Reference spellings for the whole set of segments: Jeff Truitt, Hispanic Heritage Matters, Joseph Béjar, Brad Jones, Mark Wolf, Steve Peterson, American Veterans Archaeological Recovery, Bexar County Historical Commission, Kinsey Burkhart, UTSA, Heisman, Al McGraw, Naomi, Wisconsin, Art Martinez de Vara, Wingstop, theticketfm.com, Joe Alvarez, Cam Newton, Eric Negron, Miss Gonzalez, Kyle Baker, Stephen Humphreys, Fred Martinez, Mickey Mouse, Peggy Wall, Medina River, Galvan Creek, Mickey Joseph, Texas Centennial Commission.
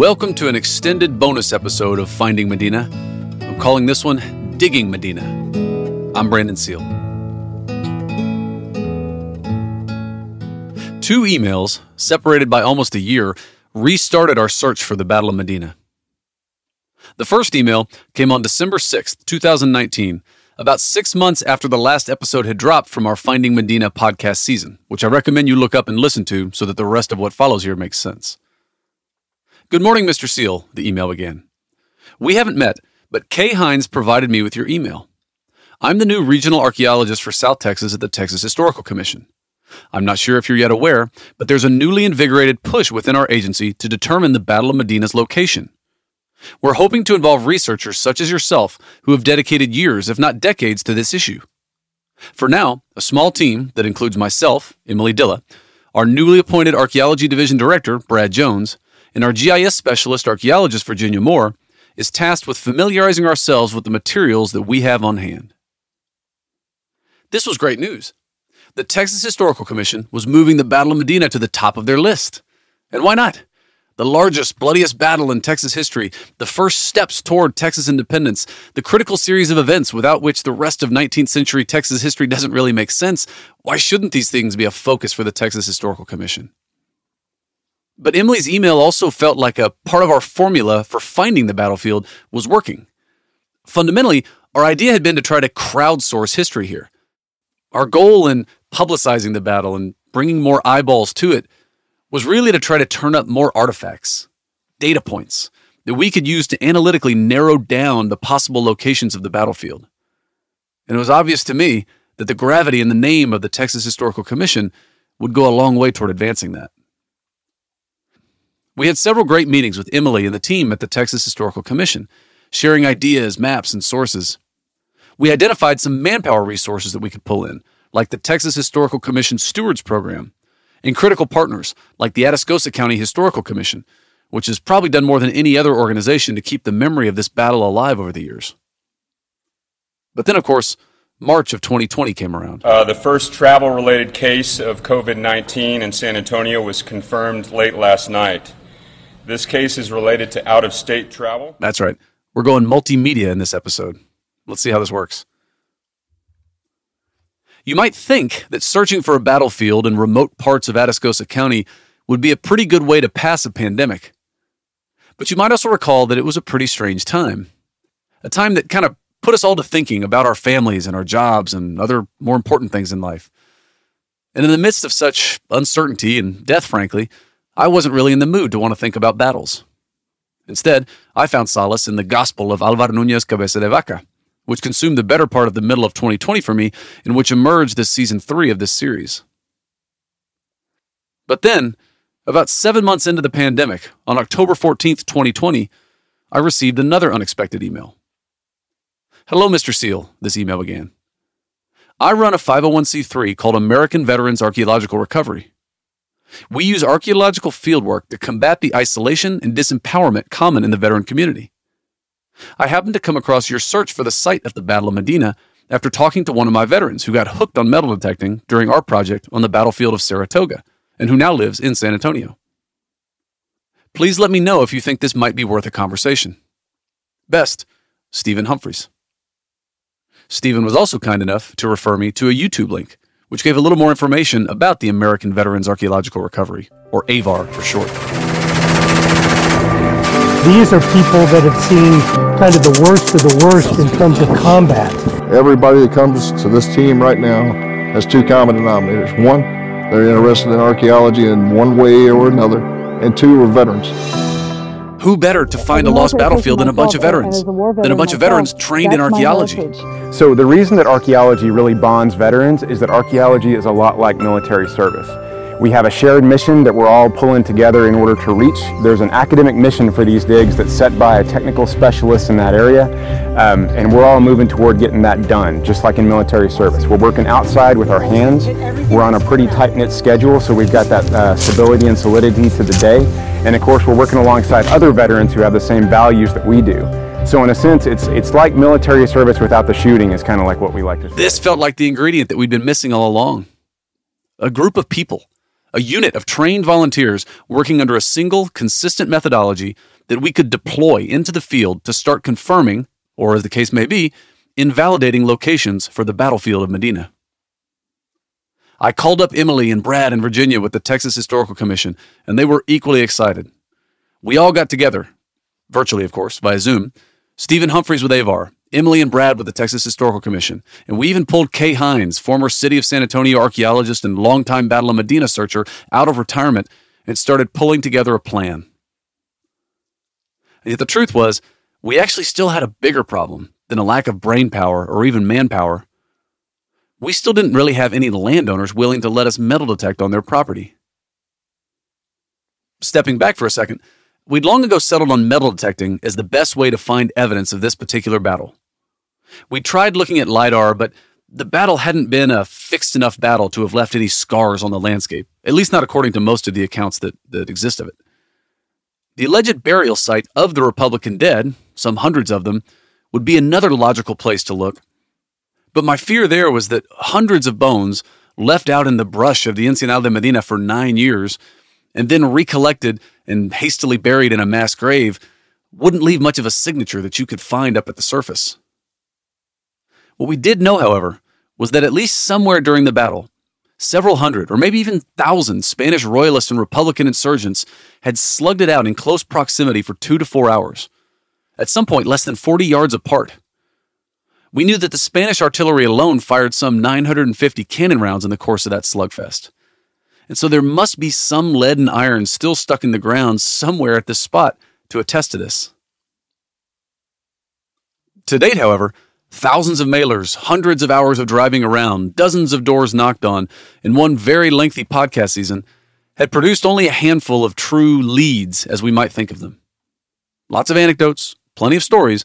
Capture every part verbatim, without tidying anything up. Welcome to an extended bonus episode of Finding Medina. I'm calling this one Digging Medina. I'm Brandon Seale. Two emails, separated by almost a year, restarted our search for the Battle of Medina. The first email came on December sixth, twenty nineteen, about six months after the last episode had dropped from our Finding Medina podcast season, which I recommend you look up and listen to so that the rest of what follows here makes sense. Good morning, Mister Seale, the email began. We haven't met, but Kay Hines provided me with your email. I'm the new regional archaeologist for South Texas at the Texas Historical Commission. I'm not sure if you're yet aware, but there's a newly invigorated push within our agency to determine the Battle of Medina's location. We're hoping to involve researchers such as yourself who have dedicated years, if not decades, to this issue. For now, a small team that includes myself, Emily Dilla, our newly appointed Archaeology Division Director, Brad Jones, and our G I S specialist archaeologist, Virginia Moore, is tasked with familiarizing ourselves with the materials that we have on hand. This was great news. The Texas Historical Commission was moving the Battle of Medina to the top of their list. And why not? The largest, bloodiest battle in Texas history, the first steps toward Texas independence, the critical series of events without which the rest of nineteenth century Texas history doesn't really make sense. Why shouldn't these things be a focus for the Texas Historical Commission? But Emily's email also felt like a part of our formula for finding the battlefield was working. Fundamentally, our idea had been to try to crowdsource history here. Our goal in publicizing the battle and bringing more eyeballs to it was really to try to turn up more artifacts, data points, that we could use to analytically narrow down the possible locations of the battlefield. And it was obvious to me that the gravity and the name of the Texas Historical Commission would go a long way toward advancing that. We had several great meetings with Emily and the team at the Texas Historical Commission, sharing ideas, maps, and sources. We identified some manpower resources that we could pull in, like the Texas Historical Commission Stewards Program, and critical partners like the Atascosa County Historical Commission, which has probably done more than any other organization to keep the memory of this battle alive over the years. But then, of course, March of twenty twenty came around. Uh, the first travel-related case of COVID nineteen in San Antonio was confirmed late last night. This case is related to out-of-state travel. That's right. We're going multimedia in this episode. Let's see how this works. You might think that searching for a battlefield in remote parts of Atascosa County would be a pretty good way to pass a pandemic. But you might also recall that it was a pretty strange time. A time that kind of put us all to thinking about our families and our jobs and other more important things in life. And in the midst of such uncertainty and death, frankly, I wasn't really in the mood to want to think about battles. Instead, I found solace in the gospel of Alvar Núñez Cabeza de Vaca, which consumed the better part of the middle of twenty twenty for me, and which emerged as season three of this series. But then, about seven months into the pandemic, on October fourteenth, twenty twenty, I received another unexpected email. Hello, Mister Seale, this email began. I run a five oh one c three called American Veterans Archaeological Recovery. We use archaeological fieldwork to combat the isolation and disempowerment common in the veteran community. I happened to come across your search for the site of the Battle of Medina after talking to one of my veterans who got hooked on metal detecting during our project on the battlefield of Saratoga and who now lives in San Antonio. Please let me know if you think this might be worth a conversation. Best, Stephen Humphreys. Stephen was also kind enough to refer me to a YouTube link, which gave a little more information about the American Veterans Archaeological Recovery, or A V A R for short. These are people that have seen kind of the worst of the worst in terms of combat. Everybody that comes to this team right now has two common denominators. One, they're interested in archaeology in one way or another, and two, are veterans. Who better to find a lost battlefield than a bunch of veterans, than a bunch of veterans trained in archaeology? So the reason that archaeology really bonds veterans is that archaeology is a lot like military service. We have a shared mission that we're all pulling together in order to reach. There's an academic mission for these digs that's set by a technical specialist in that area, um, and we're all moving toward getting that done, just like in military service. We're working outside with our hands. We're on a pretty tight-knit schedule, so we've got that uh, stability and solidity to the day. And of course, we're working alongside other veterans who have the same values that we do. So in a sense, it's it's like military service without the shooting is kind of like what we like to say. This felt like the ingredient that we'd been missing all along. A group of people, a unit of trained volunteers working under a single, consistent methodology that we could deploy into the field to start confirming, or as the case may be, invalidating locations for the battlefield of Medina. I called up Emily and Brad in Virginia with the Texas Historical Commission, and they were equally excited. We all got together, virtually of course, via Zoom, Stephen Humphreys with A V A R, Emily and Brad with the Texas Historical Commission, and we even pulled Kay Hines, former City of San Antonio archaeologist and longtime Battle of Medina searcher, out of retirement and started pulling together a plan. And yet the truth was, we actually still had a bigger problem than a lack of brain power or even manpower. We still didn't really have any landowners willing to let us metal detect on their property. Stepping back for a second, we'd long ago settled on metal detecting as the best way to find evidence of this particular battle. We tried looking at LiDAR, but the battle hadn't been a fixed enough battle to have left any scars on the landscape, at least not according to most of the accounts that, that exist of it. The alleged burial site of the Republican dead, some hundreds of them, would be another logical place to look, but my fear there was that hundreds of bones left out in the brush of the Encinal de Medina for nine years and then recollected and hastily buried in a mass grave wouldn't leave much of a signature that you could find up at the surface. What we did know, however, was that at least somewhere during the battle, several hundred or maybe even thousands Spanish royalists and Republican insurgents had slugged it out in close proximity for two to four hours, at some point less than forty yards apart. We knew that the Spanish artillery alone fired some nine hundred fifty cannon rounds in the course of that slugfest. And so there must be some lead and iron still stuck in the ground somewhere at this spot to attest to this. To date, however, thousands of mailers, hundreds of hours of driving around, dozens of doors knocked on, and one very lengthy podcast season had produced only a handful of true leads as we might think of them. Lots of anecdotes, plenty of stories,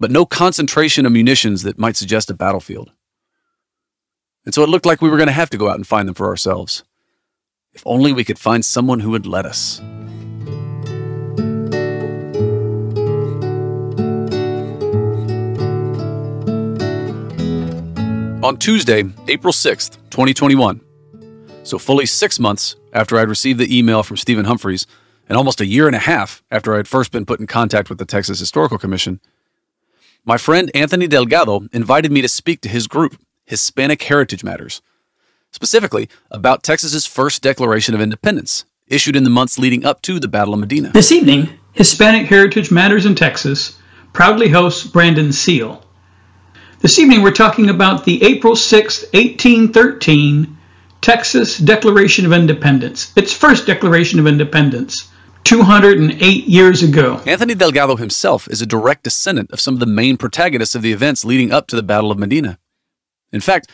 but no concentration of munitions that might suggest a battlefield. And so it looked like we were going to have to go out and find them for ourselves. If only we could find someone who would let us. On Tuesday, April sixth, twenty twenty-one, so fully six months after I'd received the email from Stephen Humphreys, and almost a year and a half after I had first been put in contact with the Texas Historical Commission, my friend Anthony Delgado invited me to speak to his group, Hispanic Heritage Matters, specifically about Texas's first Declaration of Independence, issued in the months leading up to the Battle of Medina. This evening, Hispanic Heritage Matters in Texas proudly hosts Brandon Seale. This evening we're talking about the April sixth, eighteen thirteen Texas Declaration of Independence, its first Declaration of Independence, two hundred eight years ago. Anthony Delgado himself is a direct descendant of some of the main protagonists of the events leading up to the Battle of Medina. In fact,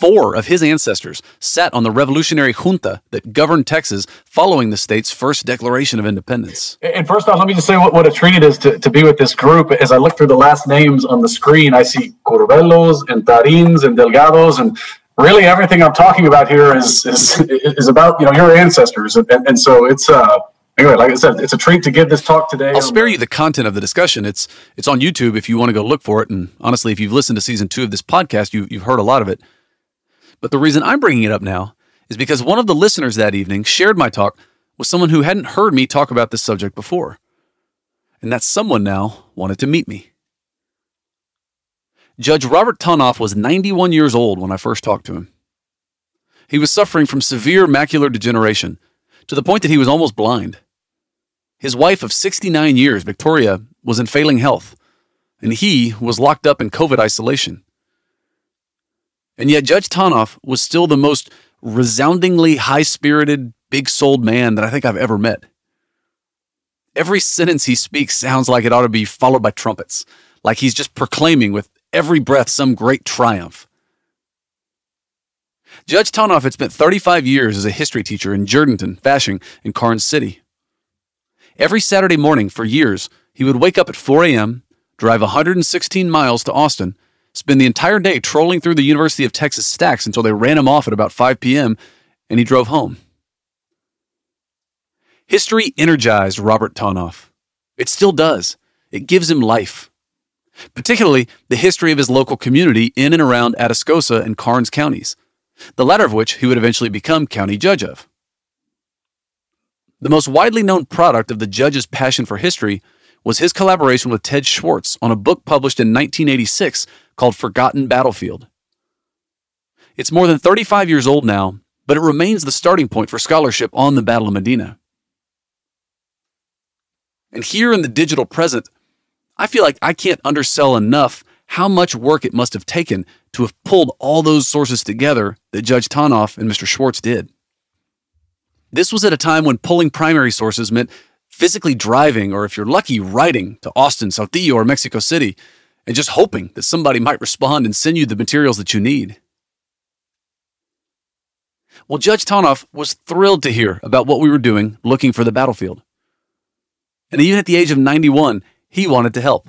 four of his ancestors sat on the revolutionary junta that governed Texas following the state's first Declaration of Independence. And first off, let me just say what, what a treat it is to, to be with this group. As I look through the last names on the screen, I see Corbelos and Tarins and Delgados, and really everything I'm talking about here is is, is about, you know, your ancestors. And, and, and so it's... Uh, Anyway, like I said, it's a treat to give this talk today. I'll spare you the content of the discussion. It's it's on YouTube if you want to go look for it. And honestly, if you've listened to season two of this podcast, you, you've heard a lot of it. But the reason I'm bringing it up now is because one of the listeners that evening shared my talk with someone who hadn't heard me talk about this subject before. And that someone now wanted to meet me. Judge Robert Tonoff was ninety-one years old when I first talked to him. He was suffering from severe macular degeneration to the point that he was almost blind. His wife of sixty-nine years, Victoria, was in failing health, and he was locked up in COVID isolation. And yet Judge Tonoff was still the most resoundingly high-spirited, big-souled man that I think I've ever met. Every sentence he speaks sounds like it ought to be followed by trumpets, like he's just proclaiming with every breath some great triumph. Judge Tonoff had spent thirty-five years as a history teacher in Jordanton, Fashing, and Karnes City. Every Saturday morning for years, he would wake up at four a.m., drive one hundred sixteen miles to Austin, spend the entire day trolling through the University of Texas stacks until they ran him off at about five p.m., and he drove home. History energized Robert Tonoff. It still does. It gives him life, particularly the history of his local community in and around Atascosa and Karnes counties, the latter of which he would eventually become county judge of. The most widely known product of the judge's passion for history was his collaboration with Ted Schwartz on a book published in nineteen eighty-six called Forgotten Battlefield. It's more than thirty-five years old now, but it remains the starting point for scholarship on the Battle of Medina. And here in the digital present, I feel like I can't undersell enough how much work it must have taken to have pulled all those sources together that Judge Tanoff and Mister Schwartz did. This was at a time when pulling primary sources meant physically driving, or if you're lucky, riding to Austin, Saltillo, or Mexico City, and just hoping that somebody might respond and send you the materials that you need. Well, Judge Tanoff was thrilled to hear about what we were doing looking for the battlefield. And even at the age of ninety-one, he wanted to help.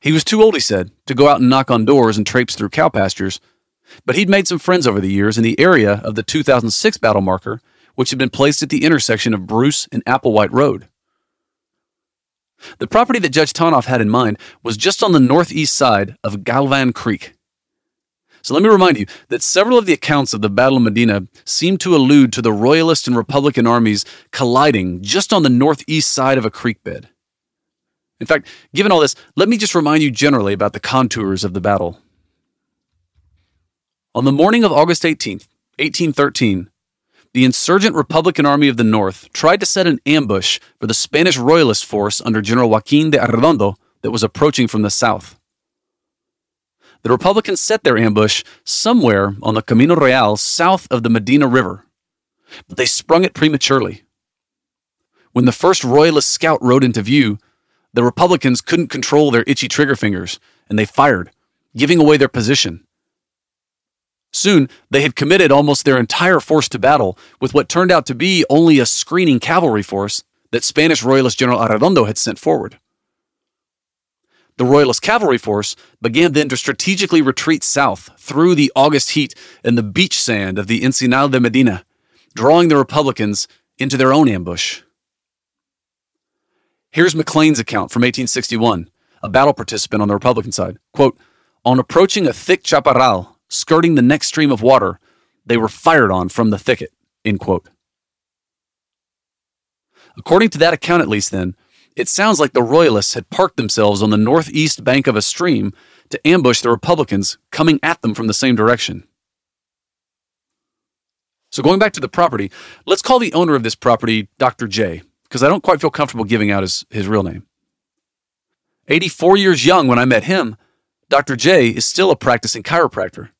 He was too old, he said, to go out and knock on doors and traipse through cow pastures, but he'd made some friends over the years in the area of the two thousand six battle marker, which had been placed at the intersection of Bruce and Applewhite Road. The property that Judge Tanoff had in mind was just on the northeast side of Galvan Creek. So let me remind you that several of the accounts of the Battle of Medina seem to allude to the Royalist and Republican armies colliding just on the northeast side of a creek bed. In fact, given all this, let me just remind you generally about the contours of the battle. On the morning of August eighteenth, eighteen thirteen, the insurgent Republican Army of the North tried to set an ambush for the Spanish Royalist force under General Joaquín de Arredondo that was approaching from the south. The Republicans set their ambush somewhere on the Camino Real south of the Medina River, but they sprung it prematurely. When the first Royalist scout rode into view, the Republicans couldn't control their itchy trigger fingers, and they fired, giving away their position. Soon, they had committed almost their entire force to battle with what turned out to be only a screening cavalry force that Spanish Royalist General Arredondo had sent forward. The Royalist cavalry force began then to strategically retreat south through the August heat and the beach sand of the Encinal de Medina, drawing the Republicans into their own ambush. Here's McLean's account from eighteen sixty-one, a battle participant on the Republican side. Quote, "On approaching a thick chaparral, skirting the next stream of water, they were fired on from the thicket," end quote. According to that account at least then, it sounds like the Royalists had parked themselves on the northeast bank of a stream to ambush the Republicans coming at them from the same direction. So going back to the property, let's call the owner of this property Doctor J, because I don't quite feel comfortable giving out his, his real name. eighty-four years young when I met him, Doctor J is still a practicing chiropractor,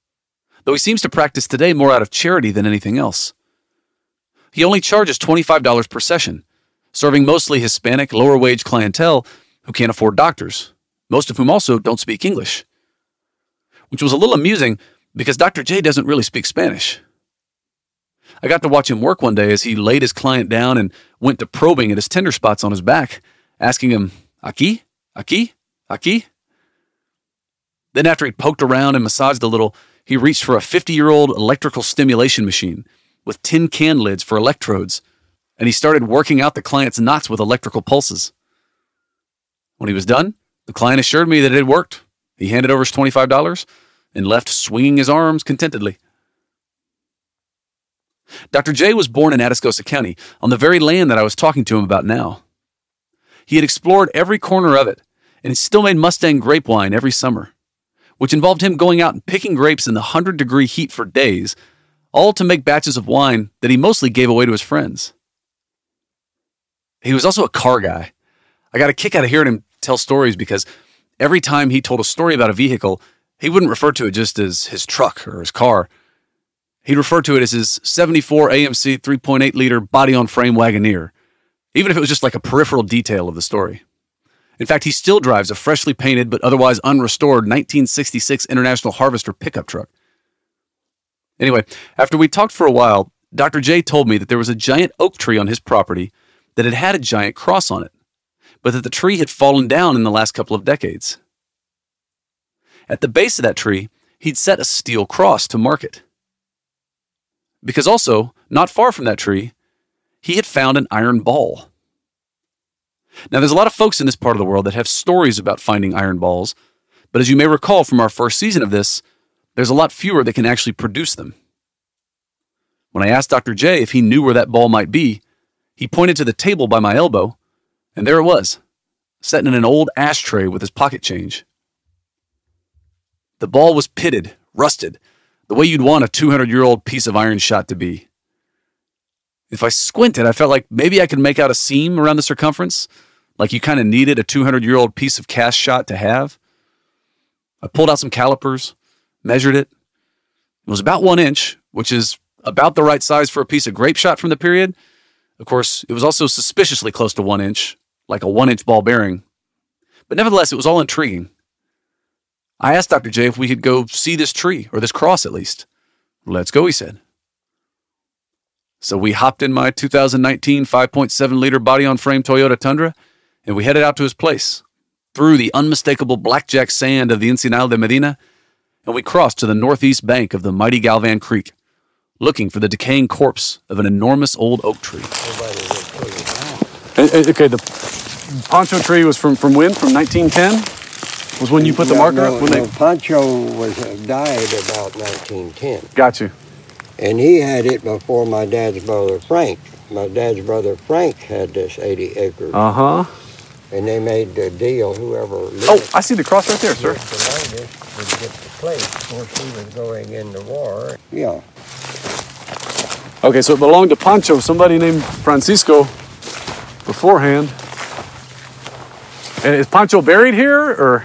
though he seems to practice today more out of charity than anything else. He only charges twenty-five dollars per session, serving mostly Hispanic, lower-wage clientele who can't afford doctors, most of whom also don't speak English. Which was a little amusing because Doctor J doesn't really speak Spanish. I got to watch him work one day as he laid his client down and went to probing at his tender spots on his back, asking him, "Aquí? Aquí? Aquí?" Then after he poked around and massaged a little, he reached for a fifty-year-old electrical stimulation machine with tin can lids for electrodes, and he started working out the client's knots with electrical pulses. When he was done, the client assured me that it had worked. He handed over his twenty-five dollars and left swinging his arms contentedly. Doctor J was born in Atascosa County, on the very land that I was talking to him about now. He had explored every corner of it, and he still made Mustang grape wine every summer, which involved him going out and picking grapes in the one hundred degree heat for days, all to make batches of wine that he mostly gave away to his friends. He was also a car guy. I got a kick out of hearing him tell stories because every time he told a story about a vehicle, he wouldn't refer to it just as his truck or his car. He'd refer to it as his seventy-four A M C three point eight liter body-on-frame Wagoneer, even if it was just like a peripheral detail of the story. In fact, he still drives a freshly painted but otherwise unrestored nineteen sixty-six International Harvester pickup truck. Anyway, after we talked for a while, Doctor J told me that there was a giant oak tree on his property that had had a giant cross on it, but that the tree had fallen down in the last couple of decades. At the base of that tree, he'd set a steel cross to mark it. Because also, not far from that tree, he had found an iron ball. Now, there's a lot of folks in this part of the world that have stories about finding iron balls, but as you may recall from our first season of this, there's a lot fewer that can actually produce them. When I asked Doctor J if he knew where that ball might be, He pointed to the table by my elbow, and there it was, sitting in an old ashtray with his pocket change. The ball was pitted, rusted, the way you'd want a two hundred year old piece of iron shot to be. If I squinted, I felt like maybe I could make out a seam around the circumference, like you kind of needed a two hundred year old piece of cast shot to have. I pulled out some calipers, measured it. It was about one inch, which is about the right size for a piece of grape shot from the period. Of course, it was also suspiciously close to one inch, like a one inch ball bearing. But nevertheless, it was all intriguing. I asked Doctor J if we could go see this tree, or this cross at least. Let's go, he said. So we hopped in my two thousand nineteen five point seven liter body-on-frame Toyota Tundra, and we headed out to his place, through the unmistakable blackjack sand of the Encinal de Medina, and we crossed to the northeast bank of the mighty Galvan Creek, looking for the decaying corpse of an enormous old oak tree. Okay, the poncho tree was from, from when? From nineteen ten? Was when you put the no, marker no, up? When no, they... Poncho was uh, died about nineteen ten. Got you. And he had it before my dad's brother, Frank. My dad's brother, Frank, had this eighty acres. Uh-huh. And they made the deal, whoever... Lived. Oh, I see the cross right there, sir. The longest would get the place. Of course, he was going into war. Yeah. Okay, so it belonged to Poncho, somebody named Francisco, beforehand. And is Poncho buried here, or...?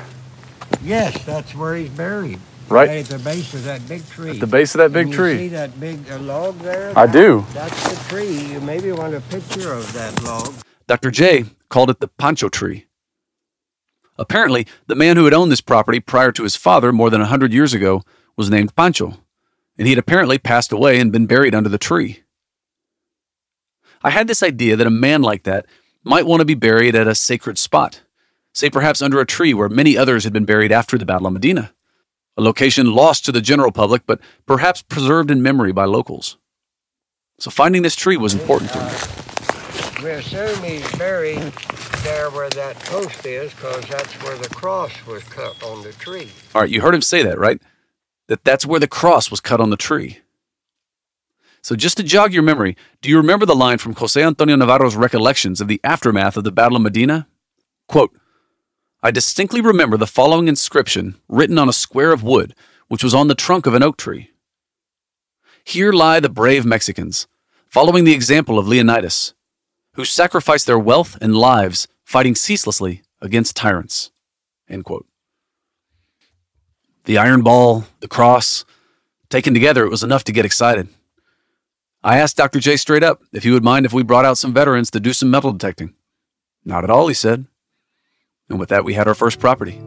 Yes, that's where he's buried. Right. Right at the base of that big tree. At the base of that big and you tree. You see that big log there? I that, do. That's the tree. You maybe want a picture of that log. Doctor J called it the Poncho tree. Apparently, the man who had owned this property prior to his father more than one hundred years ago was named Poncho, and he had apparently passed away and been buried under the tree. I had this idea that a man like that might want to be buried at a sacred spot. Say perhaps under a tree where many others had been buried after the Battle of Medina, a location lost to the general public but perhaps preserved in memory by locals. So finding this tree was important to me. We assume he's buried there where that post is because that's where the cross was cut on the tree. All right, you heard him say that, right? That that's where the cross was cut on the tree. So just to jog your memory, do you remember the line from José Antonio Navarro's recollections of the aftermath of the Battle of Medina? Quote, I distinctly remember the following inscription written on a square of wood, which was on the trunk of an oak tree. Here lie the brave Mexicans, following the example of Leonidas, who sacrificed their wealth and lives fighting ceaselessly against tyrants. End quote. The iron ball, the cross, taken together, it was enough to get excited. I asked Doctor J straight up if he would mind if we brought out some veterans to do some metal detecting. Not at all, he said. And with that, we had our first property.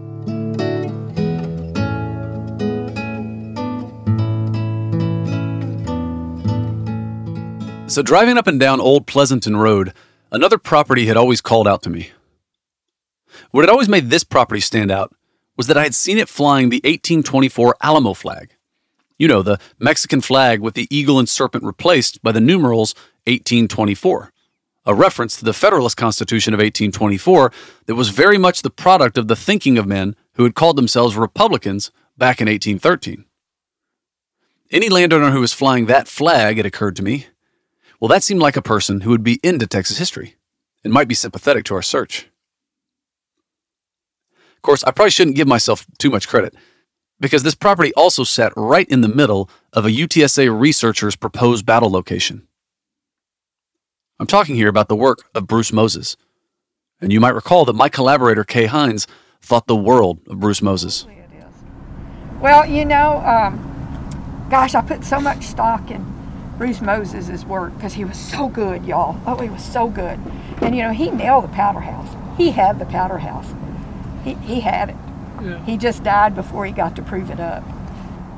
So driving up and down Old Pleasanton Road, another property had always called out to me. What had always made this property stand out was that I had seen it flying the eighteen twenty-four Alamo flag. You know, the Mexican flag with the eagle and serpent replaced by the numerals eighteen twenty-four. A reference to the Federalist Constitution of eighteen twenty-four that was very much the product of the thinking of men who had called themselves Republicans back in eighteen thirteen. Any landowner who was flying that flag, it occurred to me, well, that seemed like a person who would be into Texas history and might be sympathetic to our search. Of course, I probably shouldn't give myself too much credit because this property also sat right in the middle of a U T S A researcher's proposed battle location. I'm talking here about the work of Bruce Moses. And you might recall that my collaborator, Kay Hines, thought the world of Bruce Moses. Well, you know, um, gosh, I put so much stock in Bruce Moses' work because he was so good, y'all. Oh, he was so good. And, you know, he nailed the powder house. He had the powder house. He, he had it. Yeah. He just died before he got to prove it up.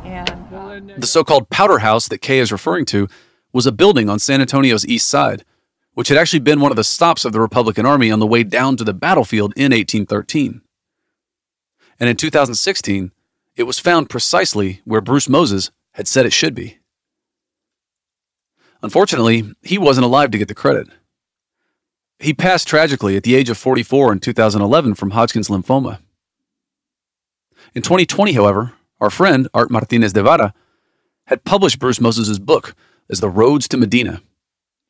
And uh, the so-called powder house that Kay is referring to was a building on San Antonio's east side, which had actually been one of the stops of the Republican Army on the way down to the battlefield in eighteen thirteen. And in two thousand sixteen, it was found precisely where Bruce Moses had said it should be. Unfortunately, he wasn't alive to get the credit. He passed tragically at the age of forty-four in two thousand eleven from Hodgkin's lymphoma. In twenty twenty, however, our friend, Art Martinez de Vara, had published Bruce Moses' book as The Roads to Medina,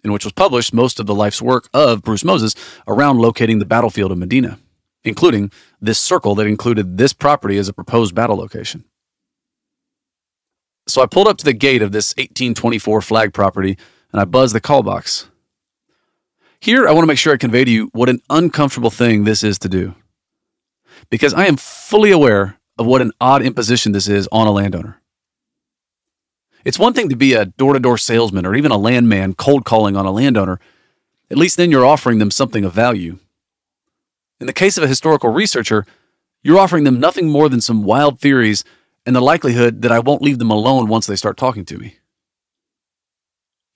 in which was published most of the life's work of Bruce Moses around locating the battlefield of Medina, including this circle that included this property as a proposed battle location. So I pulled up to the gate of this eighteen twenty-four flag property, and I buzzed the call box. Here, I want to make sure I convey to you what an uncomfortable thing this is to do, because I am fully aware of what an odd imposition this is on a landowner. It's one thing to be a door-to-door salesman or even a landman cold calling on a landowner. At least then you're offering them something of value. In the case of a historical researcher, you're offering them nothing more than some wild theories and the likelihood that I won't leave them alone once they start talking to me.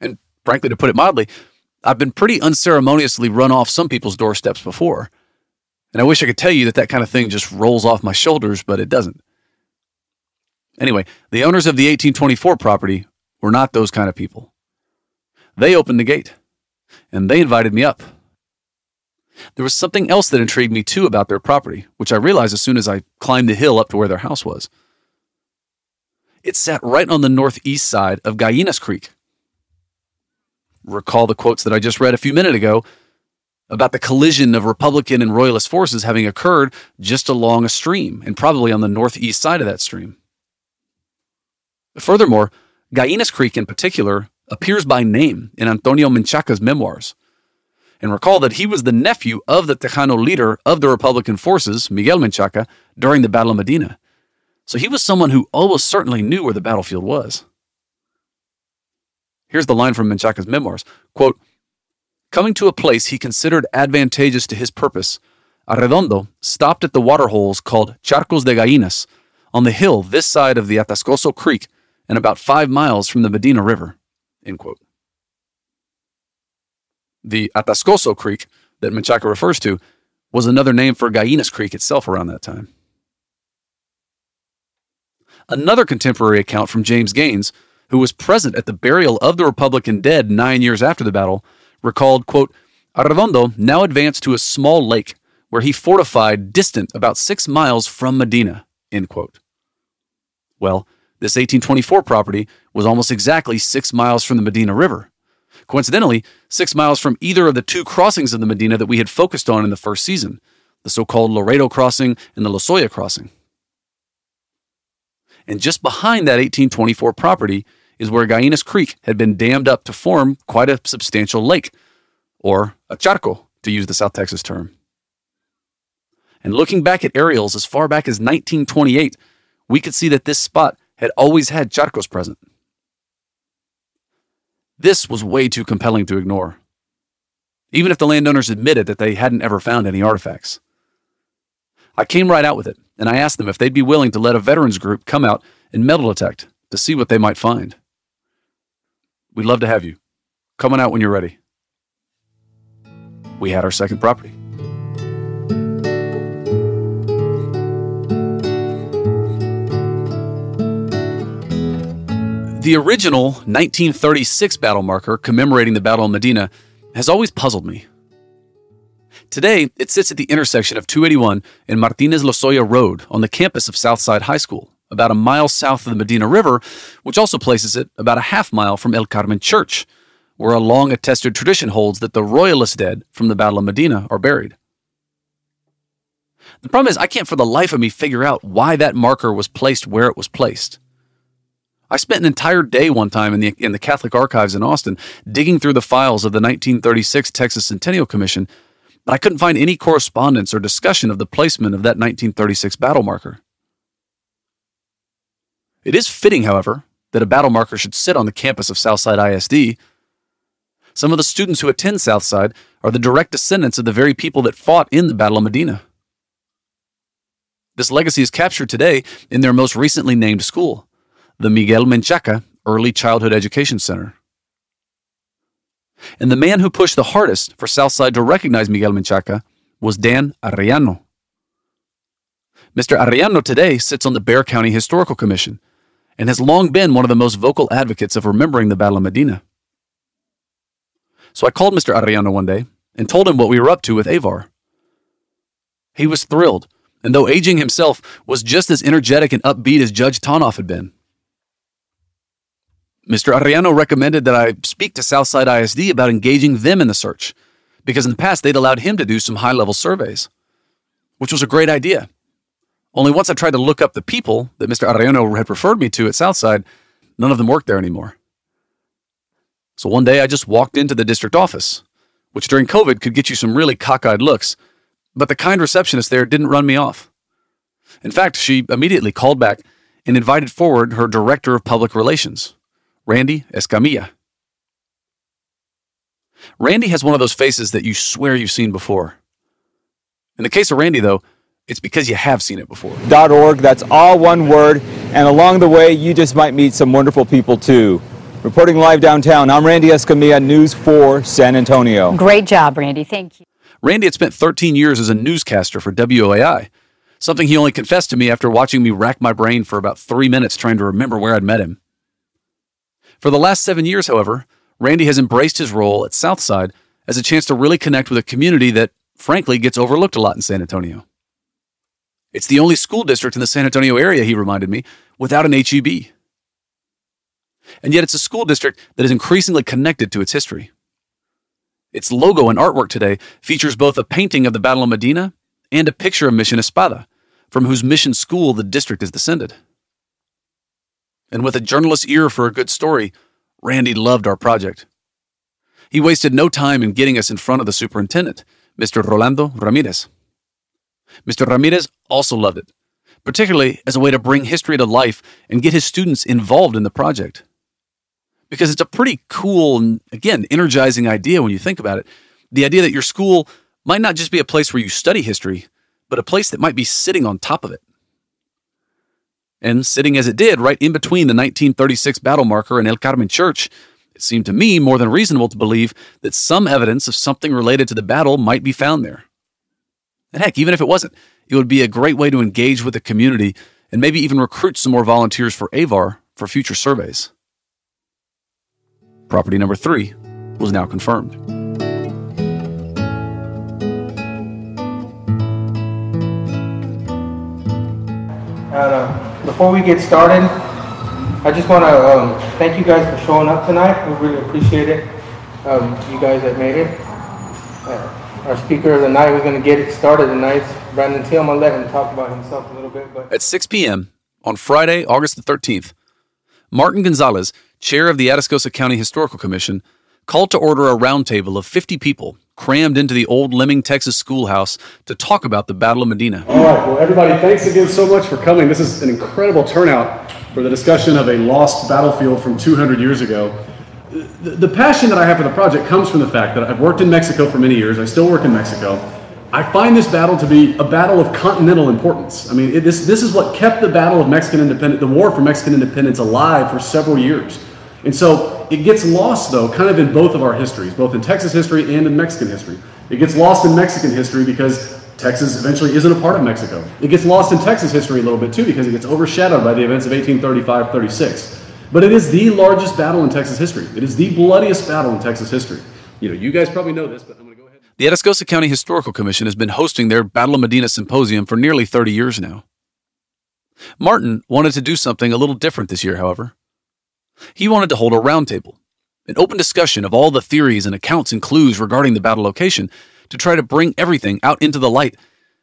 And frankly, to put it mildly, I've been pretty unceremoniously run off some people's doorsteps before. And I wish I could tell you that that kind of thing just rolls off my shoulders, but it doesn't. Anyway, the owners of the eighteen twenty-four property were not those kind of people. They opened the gate, and they invited me up. There was something else that intrigued me too about their property, which I realized as soon as I climbed the hill up to where their house was. It sat right on the northeast side of Gallinas Creek. Recall the quotes that I just read a few minutes ago about the collision of Republican and Royalist forces having occurred just along a stream, and probably on the northeast side of that stream. Furthermore, Gallinas Creek in particular appears by name in Antonio Menchaca's memoirs. And recall that he was the nephew of the Tejano leader of the Republican forces, Miguel Menchaca, during the Battle of Medina. So he was someone who almost certainly knew where the battlefield was. Here's the line from Menchaca's memoirs, quote, "Coming to a place he considered advantageous to his purpose, Arredondo stopped at the waterholes called Charcos de Gallinas, on the hill this side of the Atascoso Creek, and about five miles from the Medina River," end quote. The Atascoso Creek that Menchaca refers to was another name for Gallinas Creek itself around that time. Another contemporary account from James Gaines, who was present at the burial of the Republican dead nine years after the battle, recalled, quote, "Arredondo now advanced to a small lake where he fortified distant about six miles from Medina," end quote. Well, this eighteen twenty-four property was almost exactly six miles from the Medina River. Coincidentally, six miles from either of the two crossings of the Medina that we had focused on in the first season, the so-called Laredo Crossing and the Lasoya Crossing. And just behind that eighteen twenty-four property is where Gallinas Creek had been dammed up to form quite a substantial lake, or a charco, to use the South Texas term. And looking back at aerials as far back as nineteen twenty-eight, we could see that this spot had always had charcos present. This was way too compelling to ignore, even if the landowners admitted that they hadn't ever found any artifacts. I came right out with it, and I asked them if they'd be willing to let a veterans group come out and metal detect to see what they might find. "We'd love to have you. Come on out when you're ready." We had our second property. The original nineteen thirty-six battle marker commemorating the Battle of Medina has always puzzled me. Today, it sits at the intersection of two eighty-one and Martinez-Lozoya Road on the campus of Southside High School, about a mile south of the Medina River, which also places it about a half mile from El Carmen Church, where a long-attested tradition holds that the Royalist dead from the Battle of Medina are buried. The problem is, I can't for the life of me figure out why that marker was placed where it was placed. I spent an entire day one time in the in the Catholic Archives in Austin digging through the files of the nineteen thirty-six Texas Centennial Commission, but I couldn't find any correspondence or discussion of the placement of that nineteen thirty-six battle marker. It is fitting, however, that a battle marker should sit on the campus of Southside I S D. Some of the students who attend Southside are the direct descendants of the very people that fought in the Battle of Medina. This legacy is captured today in their most recently named school, the Miguel Menchaca Early Childhood Education Center. And the man who pushed the hardest for Southside to recognize Miguel Menchaca was Dan Arriano. Mister Arriano today sits on the Bexar County Historical Commission and has long been one of the most vocal advocates of remembering the Battle of Medina. So I called Mister Arriano one day and told him what we were up to with Avar. He was thrilled, and though aging himself, was just as energetic and upbeat as Judge Tonoff had been. Mister Arriano recommended that I speak to Southside I S D about engaging them in the search, because in the past they'd allowed him to do some high-level surveys, which was a great idea. Only once I tried to look up the people that Mister Arriano had referred me to at Southside, none of them worked there anymore. So one day I just walked into the district office, which during COVID could get you some really cockeyed looks, but the kind receptionist there didn't run me off. In fact, she immediately called back and invited forward her director of public relations, Randy Escamilla. Randy has one of those faces that you swear you've seen before. In the case of Randy, though, it's because you have seen it before. .org, that's all one word, and along the way, you just might meet some wonderful people, too. Reporting live downtown, I'm Randy Escamilla, News four San Antonio. Great job, Randy. Thank you. Randy had spent thirteen years as a newscaster for W O A I, something he only confessed to me after watching me rack my brain for about three minutes trying to remember where I'd met him. For the last seven years, however, Randy has embraced his role at Southside as a chance to really connect with a community that, frankly, gets overlooked a lot in San Antonio. It's the only school district in the San Antonio area, he reminded me, without an H E B. And yet it's a school district that is increasingly connected to its history. Its logo and artwork today features both a painting of the Battle of Medina and a picture of Mission Espada, from whose mission school the district is descended. And with a journalist's ear for a good story, Randy loved our project. He wasted no time in getting us in front of the superintendent, Mister Rolando Ramirez. Mister Ramirez also loved it, particularly as a way to bring history to life and get his students involved in the project. Because it's a pretty cool and, again, energizing idea when you think about it. The idea that your school might not just be a place where you study history, but a place that might be sitting on top of it. And sitting as it did, right in between the nineteen thirty-six battle marker and El Carmen Church, it seemed to me more than reasonable to believe that some evidence of something related to the battle might be found there. And heck, even if it wasn't, it would be a great way to engage with the community and maybe even recruit some more volunteers for A V A R for future surveys. Property number three was now confirmed. Uh, before we get started, I just want to um, thank you guys for showing up tonight. We really appreciate it, um, you guys that made it. Uh, Our speaker of the night, we're going to get it started tonight. Brandon Seale, I'm going to let him talk about himself a little bit. But at six p.m. on Friday, August the thirteenth, Martin Gonzalez, chair of the Atascosa County Historical Commission, called to order a roundtable of fifty people crammed into the old Lemming, Texas schoolhouse to talk about the Battle of Medina. All right, well, everybody, thanks again so much for coming. This is an incredible turnout for the discussion of a lost battlefield from two hundred years ago. The passion that I have for the project comes from the fact that I've worked in Mexico for many years. I still work in Mexico. I find this battle to be a battle of continental importance. I mean, it, this this is what kept the battle of Mexican independence, the war for Mexican independence, alive for several years. And so it gets lost, though, kind of in both of our histories, both in Texas history and in Mexican history. It gets lost in Mexican history because Texas eventually isn't a part of Mexico. It gets lost in Texas history a little bit, too, because it gets overshadowed by the events of eighteen thirty-five thirty-six. But it is the largest battle in Texas history. It is the bloodiest battle in Texas history. You know, you guys probably know this, but I'm going to go ahead. The Atascosa County Historical Commission has been hosting their Battle of Medina Symposium for nearly thirty years now. Martin wanted to do something a little different this year, however. He wanted to hold a roundtable, an open discussion of all the theories and accounts and clues regarding the battle location to try to bring everything out into the light,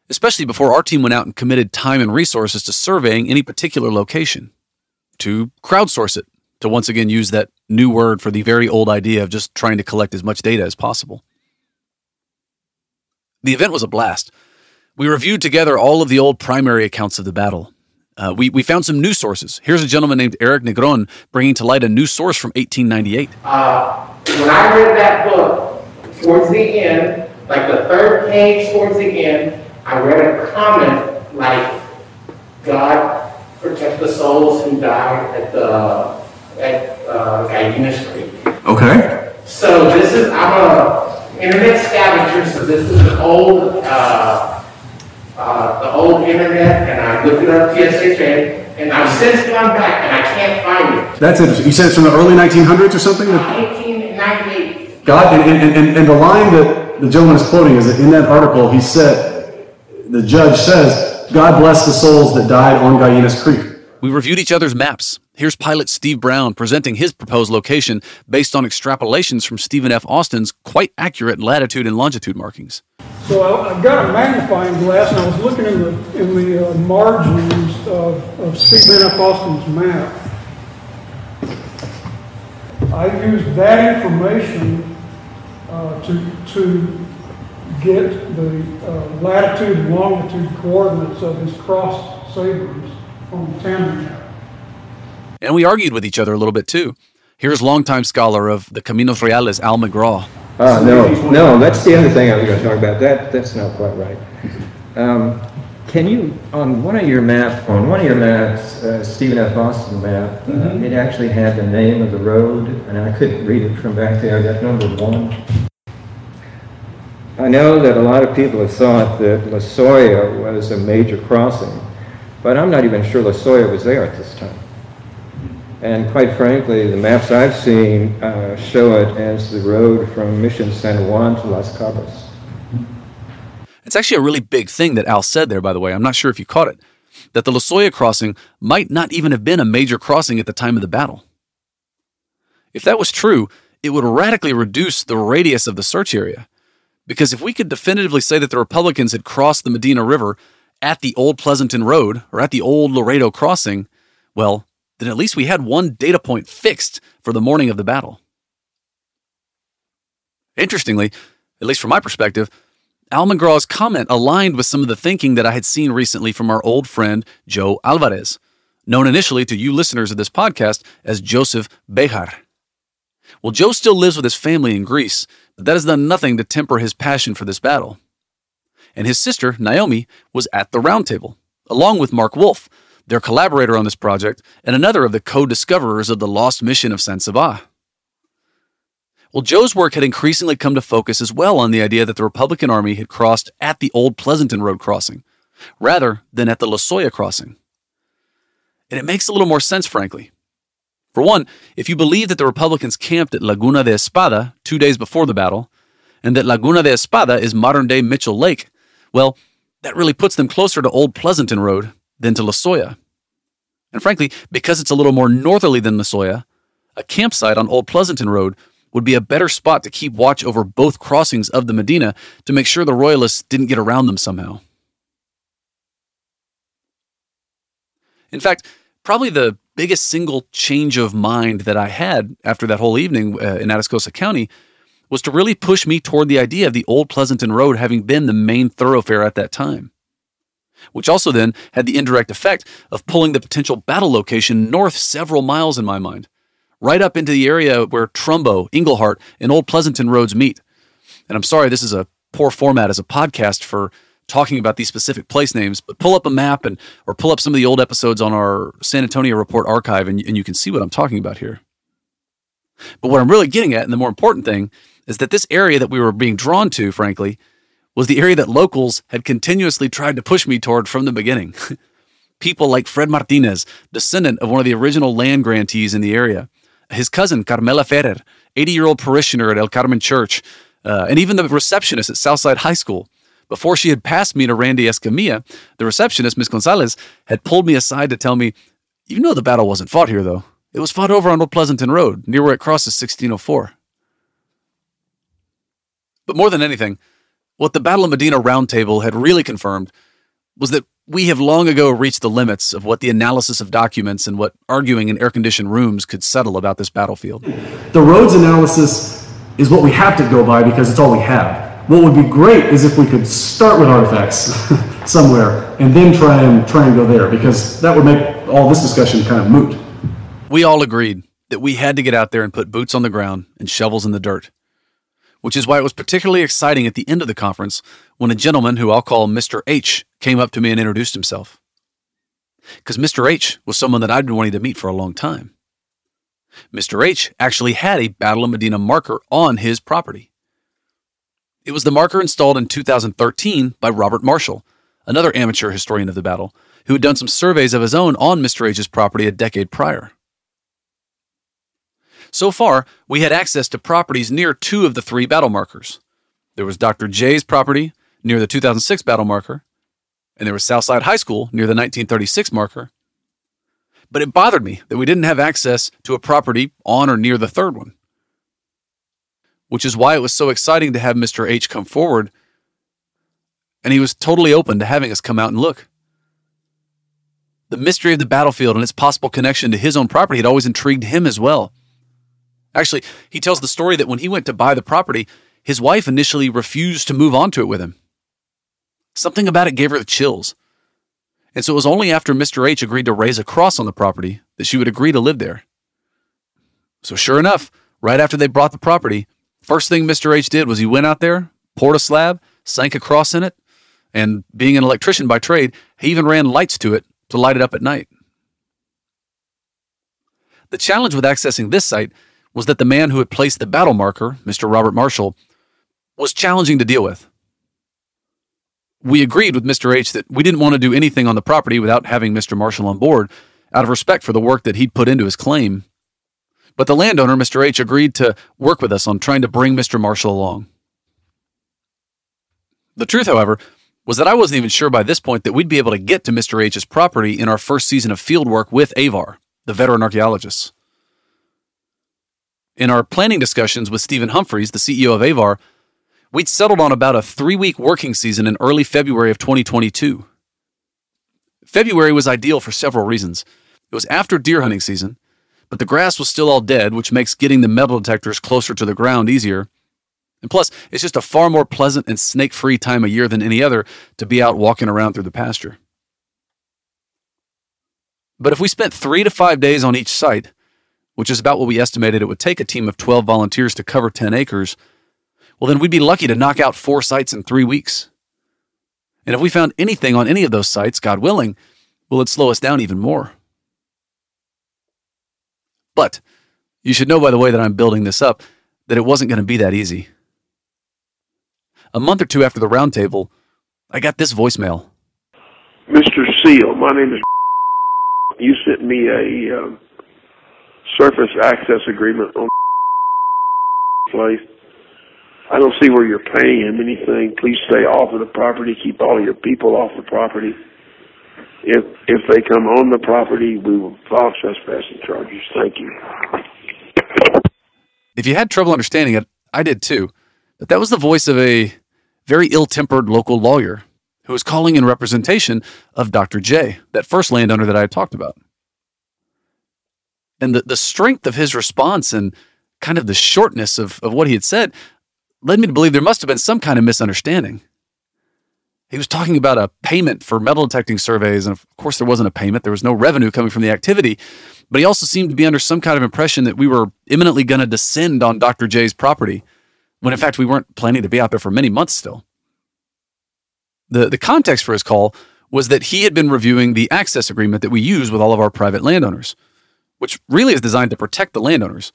especially before our team went out and committed time and resources to surveying any particular location. To crowdsource it, to once again use that new word for the very old idea of just trying to collect as much data as possible. The event was a blast. We reviewed together all of the old primary accounts of the battle. Uh, we, we found some new sources. Here's a gentleman named Eric Negron bringing to light a new source from eighteen ninety-eight. Uh, when I read that book, towards the end, like the third page towards the end, I read a comment like, God protect the souls who died at the at uh, Gallinas Creek. Okay. So this is I'm a internet scavenger, so this is an old uh, uh, the old internet, and I looked it up T S H A, and I've since gone back and I can't find it. That's interesting. You said it's from the early nineteen hundreds or something. eighteen ninety-eight. God, and, and and and the line that the gentleman is quoting is that in that article he said, the judge says, God bless the souls that died on Gallinas Creek. We reviewed each other's maps, Here's pilot Steve Brown presenting his proposed location based on extrapolations from Stephen F. Austin's quite accurate latitude and longitude markings. So I, I got a magnifying glass, and I was looking in the, in the uh, margins of, of Stephen F. Austin's map. I used that information uh, to, to get the uh, latitude and longitude coordinates of his crossed sabers on the Tanner map. And we argued with each other a little bit, too. Here's longtime scholar of the Caminos Reales, Al McGraw. Ah, uh, no, no, that's the other thing I was going to talk about. That That's not quite right. Um, can you, on one of your maps, on one of your maps, uh, Stephen F. Austin map, uh, mm-hmm. it actually had the name of the road, and I couldn't read it from back there. That's number one. I know that a lot of people have thought that Lasoya was a major crossing, but I'm not even sure Lasoya was there at this time. And quite frankly, the maps I've seen uh, show it as the road from Mission San Juan to Las Cabras. It's actually a really big thing that Al said there, by the way. I'm not sure if you caught it. That the Lasoya crossing might not even have been a major crossing at the time of the battle. If that was true, it would radically reduce the radius of the search area. Because if we could definitively say that the Republicans had crossed the Medina River at the Old Pleasanton Road or at the Old Laredo Crossing, well, then at least we had one data point fixed for the morning of the battle. Interestingly, at least from my perspective, Al McGraw's comment aligned with some of the thinking that I had seen recently from our old friend Joe Alvarez, known initially to you listeners of this podcast as Joseph Béjar. Well, Joe still lives with his family in Greece, but that has done nothing to temper his passion for this battle. And his sister, Naomi, was at the round table, along with Mark Wolf, their collaborator on this project, and another of the co-discoverers of the lost mission of San Sabah. Well, Joe's work had increasingly come to focus as well on the idea that the Republican Army had crossed at the Old Pleasanton Road crossing, rather than at the Lasoya crossing. And it makes a little more sense, frankly. For one, if you believe that the Republicans camped at Laguna de Espada two days before the battle, and that Laguna de Espada is modern-day Mitchell Lake, well, that really puts them closer to Old Pleasanton Road than to Lasoya. And frankly, because it's a little more northerly than Lasoya, a campsite on Old Pleasanton Road would be a better spot to keep watch over both crossings of the Medina to make sure the Royalists didn't get around them somehow. In fact, probably the biggest single change of mind that I had after that whole evening uh, in Atascosa County was to really push me toward the idea of the Old Pleasanton Road having been the main thoroughfare at that time, which also then had the indirect effect of pulling the potential battle location north several miles in my mind, right up into the area where Trumbo, Englehart, and Old Pleasanton Roads meet. And I'm sorry, this is a poor format as a podcast for talking about these specific place names, but pull up a map and or pull up some of the old episodes on our San Antonio Report archive, and, and you can see what I'm talking about here. But what I'm really getting at, and the more important thing, is that this area that we were being drawn to, frankly, was the area that locals had continuously tried to push me toward from the beginning. People like Fred Martinez, descendant of one of the original land grantees in the area, his cousin Carmela Ferrer, eighty-year-old parishioner at El Carmen Church, uh, and even the receptionist at Southside High School. Before she had passed me to Randy Escamilla, the receptionist, Miss Gonzalez, had pulled me aside to tell me, you know the battle wasn't fought here, though. It was fought over on Old Pleasanton Road, near where it crosses sixteen oh four. But more than anything, what the Battle of Medina Roundtable had really confirmed was that we have long ago reached the limits of what the analysis of documents and what arguing in air-conditioned rooms could settle about this battlefield. The roads analysis is what we have to go by because it's all we have. What would be great is if we could start with artifacts somewhere and then try and try and go there, because that would make all this discussion kind of moot. We all agreed that we had to get out there and put boots on the ground and shovels in the dirt, which is why it was particularly exciting at the end of the conference when a gentleman who I'll call Mister H came up to me and introduced himself. Because Mister H was someone that I'd been wanting to meet for a long time. Mister H actually had a Battle of Medina marker on his property. It was the marker installed in two thousand thirteen by Robert Marshall, another amateur historian of the battle, who had done some surveys of his own on Mister H's property a decade prior. So far, we had access to properties near two of the three battle markers. There was Doctor J's property near the two thousand six battle marker, and there was Southside High School near the nineteen thirty-six marker. but it bothered me that we didn't have access to a property on or near the third one. Which is why it was so exciting to have Mister H come forward, and he was totally open to having us come out and look. The mystery of the battlefield and its possible connection to his own property had always intrigued him as well. Actually, he tells the story that when he went to buy the property, his wife initially refused to move onto it with him. Something about it gave her the chills. And so it was only after Mister H agreed to raise a cross on the property that she would agree to live there. So sure enough, right after they bought the property, first thing Mister H did was he went out there, poured a slab, sank a cross in it, and being an electrician by trade, he even ran lights to it to light it up at night. The challenge with accessing this site was that the man who had placed the battle marker, Mister Robert Marshall, was challenging to deal with. We agreed with Mister H that we didn't want to do anything on the property without having Mister Marshall on board, out of respect for the work that he'd put into his claim. But the landowner, Mister H, agreed to work with us on trying to bring Mister Marshall along. The truth, however, was that I wasn't even sure by this point that we'd be able to get to Mister H's property in our first season of field work with Avar, the veteran archaeologist. In our planning discussions with Stephen Humphreys, the C E O of Avar, we'd settled on about a three-week working season in early February of twenty twenty-two. February was ideal for several reasons. It was after deer hunting season, but the grass was still all dead, which makes getting the metal detectors closer to the ground easier. And plus, it's just a far more pleasant and snake-free time of year than any other to be out walking around through the pasture. But if we spent three to five days on each site, which is about what we estimated it would take a team of twelve volunteers to cover ten acres, well, then we'd be lucky to knock out four sites in three weeks. And if we found anything on any of those sites, God willing, well, it'd slow us down even more. But you should know by the way that I'm building this up that it wasn't going to be that easy. A month or two after the roundtable, I got this voicemail. Mister Seale, my name is... You sent me a um, surface access agreement on place. I don't see where you're paying him anything. Please stay off of the property. Keep all your people off the property. If if they come on the property, we will file trespassing charges. Thank you. If you had trouble understanding it, I did too. But that was the voice of a very ill-tempered local lawyer who was calling in representation of Doctor J, that first landowner that I had talked about. And the, the strength of his response and kind of the shortness of, of what he had said led me to believe there must have been some kind of misunderstanding. He was talking about a payment for metal detecting surveys, and of course there wasn't a payment. There was no revenue coming from the activity, but he also seemed to be under some kind of impression that we were imminently going to descend on Doctor J's property, when in fact we weren't planning to be out there for many months still. The, the context for his call was that he had been reviewing the access agreement that we use with all of our private landowners, which really is designed to protect the landowners.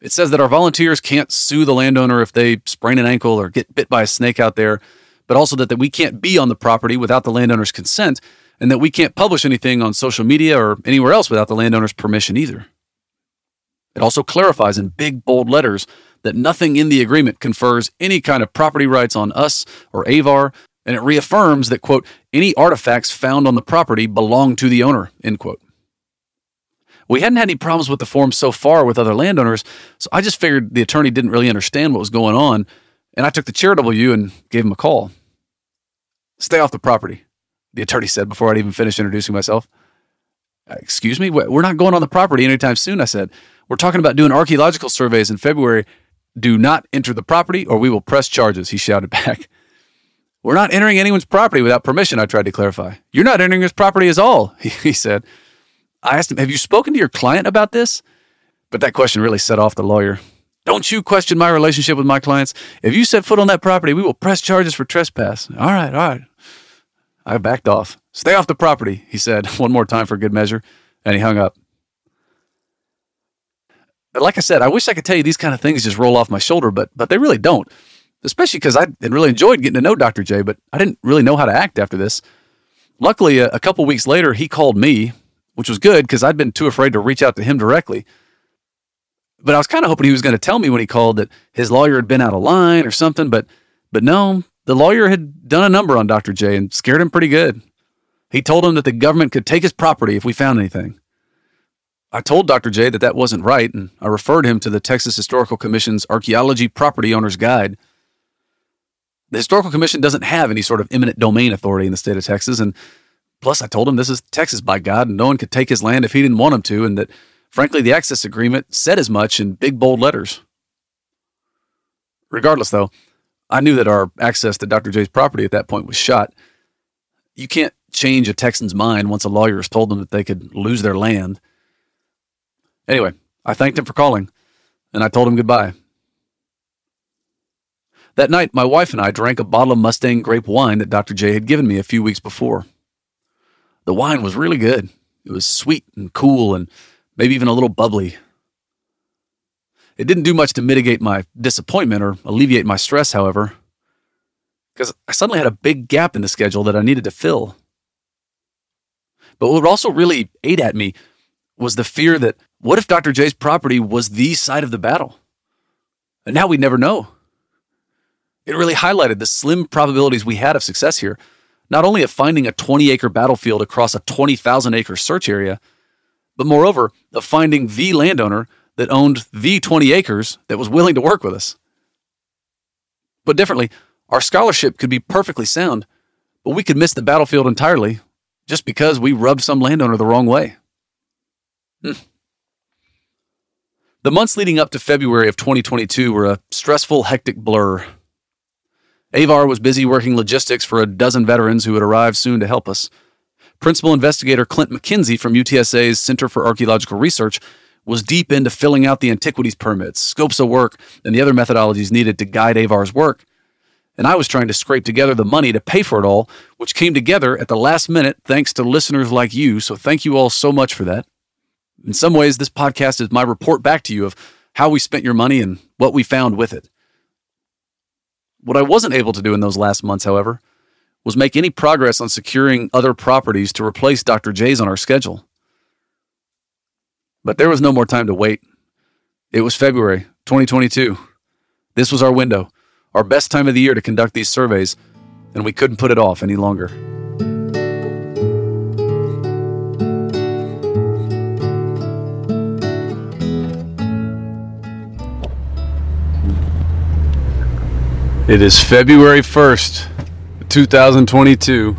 It says that our volunteers can't sue the landowner if they sprain an ankle or get bit by a snake out there, but also that, that we can't be on the property without the landowner's consent, and that we can't publish anything on social media or anywhere else without the landowner's permission either. It also clarifies in big, bold letters that nothing in the agreement confers any kind of property rights on us or Avar, and it reaffirms that, quote, any artifacts found on the property belong to the owner, end quote. We hadn't had any problems with the form so far with other landowners, so I just figured the attorney didn't really understand what was going on, and I took the charitable view and gave him a call. Stay off the property, the attorney said before I'd even finished introducing myself. Excuse me? We're not going on the property anytime soon, I said. We're talking about doing archaeological surveys in February. Do not enter the property or we will press charges, he shouted back. We're not entering anyone's property without permission, I tried to clarify. You're not entering his property at all, he said. I asked him, have you spoken to your client about this? But that question really set off the lawyer. Don't you question my relationship with my clients. If you set foot on that property, we will press charges for trespass. All right, all right. I backed off. Stay off the property, he said, one more time for good measure, and he hung up. Like I said, I wish I could tell you these kind of things just roll off my shoulder, but but they really don't, especially because I had really enjoyed getting to know Doctor J, but I didn't really know how to act after this. Luckily, a, a couple weeks later, he called me, which was good because I'd been too afraid to reach out to him directly. But I was kind of hoping he was going to tell me when he called that his lawyer had been out of line or something, but but no, the lawyer had done a number on Doctor J and scared him pretty good. He told him that the government could take his property if we found anything. I told Doctor J that that wasn't right, and I referred him to the Texas Historical Commission's Archaeology Property Owner's Guide. The Historical Commission doesn't have any sort of eminent domain authority in the state of Texas, and plus I told him this is Texas, by God, and no one could take his land if he didn't want him to, and that, frankly, the access agreement said as much in big, bold letters. Regardless, though, I knew that our access to Doctor J's property at that point was shot. You can't change a Texan's mind once a lawyer has told them that they could lose their land. Anyway, I thanked him for calling, and I told him goodbye. That night, my wife and I drank a bottle of Mustang grape wine that Doctor J had given me a few weeks before. The wine was really good. It was sweet and cool and maybe even a little bubbly. It didn't do much to mitigate my disappointment or alleviate my stress, however, because I suddenly had a big gap in the schedule that I needed to fill. But what also really ate at me was the fear that, what if Doctor J's property was the site of the battle? And now we'd never know. It really highlighted the slim probabilities we had of success here, not only of finding a twenty-acre battlefield across a twenty thousand acre search area, but moreover, of finding the landowner that owned the twenty acres that was willing to work with us. But differently, our scholarship could be perfectly sound, but we could miss the battlefield entirely just because we rubbed some landowner the wrong way. Hmm. The months leading up to February of twenty twenty-two were a stressful, hectic blur. Avar was busy working logistics for a dozen veterans who would arrive soon to help us. Principal investigator Clint McKenzie from U T S A's Center for Archaeological Research was deep into filling out the antiquities permits, scopes of work, and the other methodologies needed to guide Avar's work. And I was trying to scrape together the money to pay for it all, which came together at the last minute thanks to listeners like you, so thank you all so much for that. In some ways, this podcast is my report back to you of how we spent your money and what we found with it. What I wasn't able to do in those last months, however, was make any progress on securing other properties to replace Doctor J's on our schedule. But there was no more time to wait. It was February twenty twenty-two. This was our window, our best time of the year to conduct these surveys, and we couldn't put it off any longer. It is February first, two thousand twenty-two,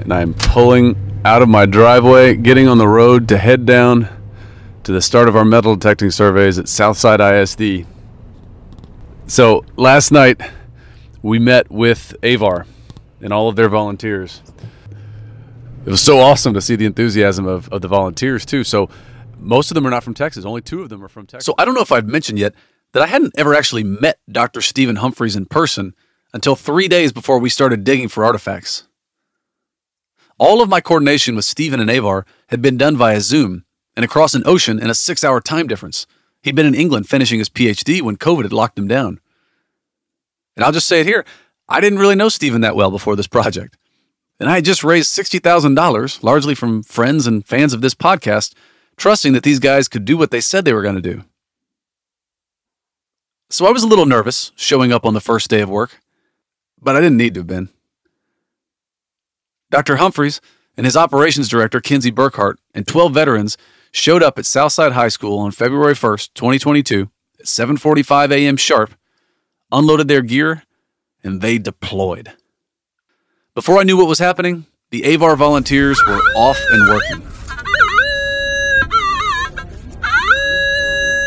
and I'm pulling out of my driveway, getting on the road to head down to the start of our metal detecting surveys at Southside I S D. So last night we met with Avar and all of their volunteers. It was so awesome to see the enthusiasm of, of the volunteers too. So most of them are not from Texas. Only two of them are from Texas. So I don't know if I've mentioned yet that I hadn't ever actually met Doctor Stephen Humphreys in person until three days before we started digging for artifacts. All of my coordination with Stephen and Avar had been done via Zoom and across an ocean in a six-hour time difference. He'd been in England finishing his P H D when COVID had locked him down. And I'll just say it here, I didn't really know Stephen that well before this project. And I had just raised sixty thousand dollars, largely from friends and fans of this podcast, trusting that these guys could do what they said they were going to do. So I was a little nervous showing up on the first day of work, but I didn't need to have been. Doctor Humphreys and his operations director, Kinsey Burkhart, and twelve veterans showed up at Southside High School on February first, twenty twenty-two at seven forty-five a.m. sharp, unloaded their gear, and they deployed. Before I knew what was happening, the Avar volunteers were off and working.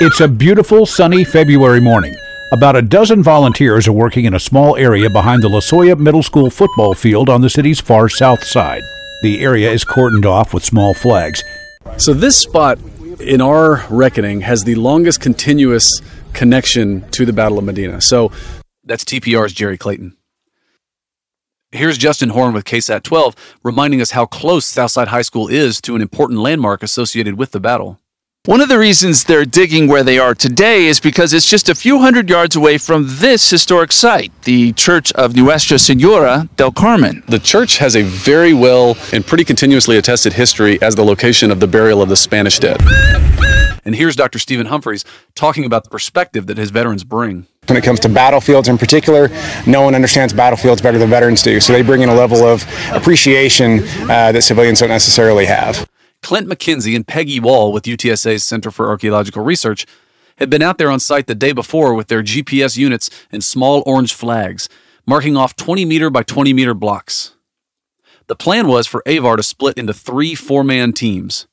It's a beautiful, sunny February morning. About a dozen volunteers are working in a small area behind the Lasoya Middle School football field on the city's far south side. The area is cordoned off with small flags. So this spot, in our reckoning, has the longest continuous connection to the Battle of Medina. So that's T P R's Jerry Clayton. Here's Justin Horn with KSAT twelve reminding us how close Southside High School is to an important landmark associated with the battle. One of the reasons they're digging where they are today is because it's just a few hundred yards away from this historic site, the Church of Nuestra Señora del Carmen. The church has a very well and pretty continuously attested history as the location of the burial of the Spanish dead. And here's Doctor Stephen Humphreys talking about the perspective that his veterans bring. When it comes to battlefields in particular, no one understands battlefields better than veterans do, so they bring in a level of appreciation uh, that civilians don't necessarily have. Clint McKenzie and Peggy Wall with U T S A's Center for Archaeological Research had been out there on site the day before with their G P S units and small orange flags, marking off twenty meter by twenty meter blocks. The plan was for A V A R to split into three four-man teams.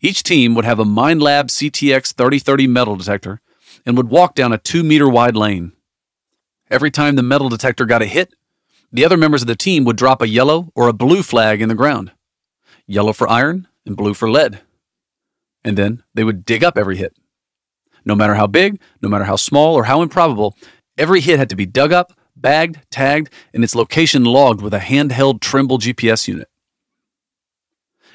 Each team would have a MineLab C T X thirty thirty metal detector and would walk down a two meter wide lane. Every time the metal detector got a hit, the other members of the team would drop a yellow or a blue flag in the ground. Yellow for iron and blue for lead. And then they would dig up every hit. No matter how big, no matter how small, or how improbable, every hit had to be dug up, bagged, tagged, and its location logged with a handheld Trimble G P S unit.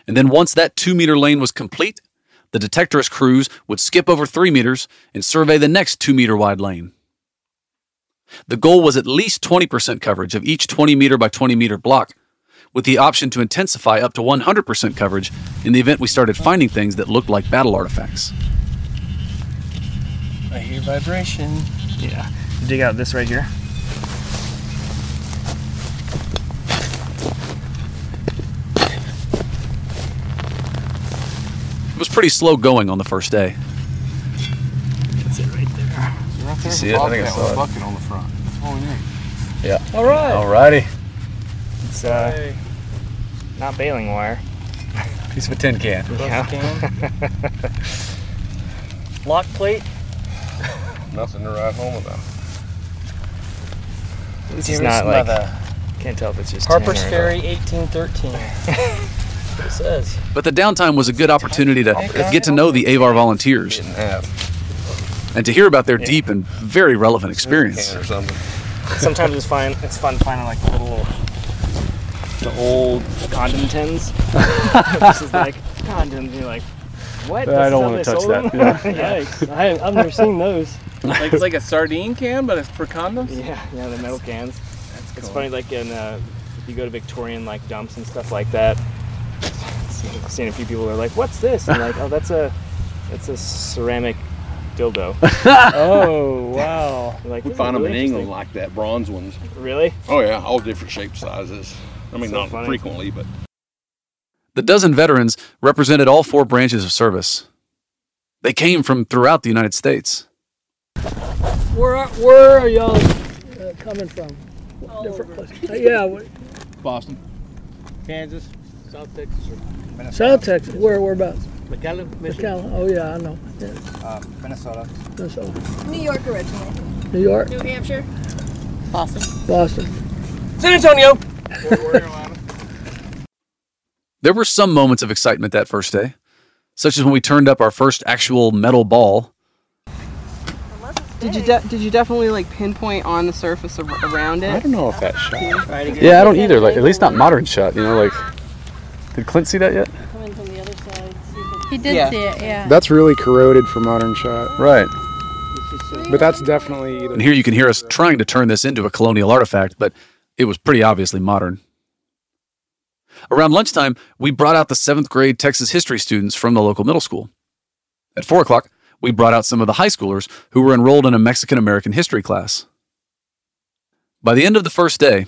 And then once that two meter lane was complete, the detectorist crews would skip over three meters and survey the next two meter wide lane. The goal was at least twenty percent coverage of each twenty meter by twenty meter block, with the option to intensify up to one hundred percent coverage in the event we started finding things that looked like battle artifacts. I hear vibration. Yeah. Dig out this right here. It was pretty slow going on the first day. That's it right there. So right there, see it? I think I saw it. Bucket on the front. That's what we need. Yeah. All right. All righty. It's uh, hey. Not baling wire. Piece of a tin can. Yeah. Can. Lock plate. Nothing to ride home about. This is not like. Mother. Can't tell if it's just Harper's Ferry, eighteen thirteen. It says. But the downtime was a good opportunity to get to know the A V A R volunteers and to hear about their deep and very relevant experience. Sometimes it's fun, it's fun finding like the little, the old condom tins. This is like condoms, and you're like, what? I don't want to touch that. Yeah. Yikes. I, I've never seen those. Like it's like a sardine can, but it's for condoms? Yeah, yeah, the metal cans. That's cool. It's funny, like in uh, if you go to Victorian like dumps and stuff like that, I've seen a few people who are like, what's this? And like, oh, that's a that's a ceramic dildo. Oh, wow. Like, we found them really in England like that, bronze ones. Really? Oh, yeah, all different shapes, sizes. I mean, so not funny. Frequently, but... The dozen veterans represented all four branches of service. They came from throughout the United States. Where are, where are y'all uh, coming from? All different places. Uh, yeah. Boston. Kansas. South Texas. Or South Texas. Where? Whereabouts? McAllen, Michigan. McAllen. Oh yeah, I know. Yeah. Uh, Minnesota. Minnesota. New York originally. New York. New Hampshire. Boston. Boston. San Antonio. There were some moments of excitement that first day, such as when we turned up our first actual metal ball. Did you de- did you definitely like pinpoint on the surface of, around it? I don't know if that shot. Yeah, I don't either. Like at least not modern shot. You know, like. Did Clint see that yet? Coming from the other side. He did yeah. see it, yeah. That's really corroded for modern shot. Right. But that's definitely... And here you can hear us trying to turn this into a colonial artifact, but it was pretty obviously modern. Around lunchtime, we brought out the seventh grade Texas history students from the local middle school. At four o'clock, we brought out some of the high schoolers who were enrolled in a Mexican-American history class. By the end of the first day,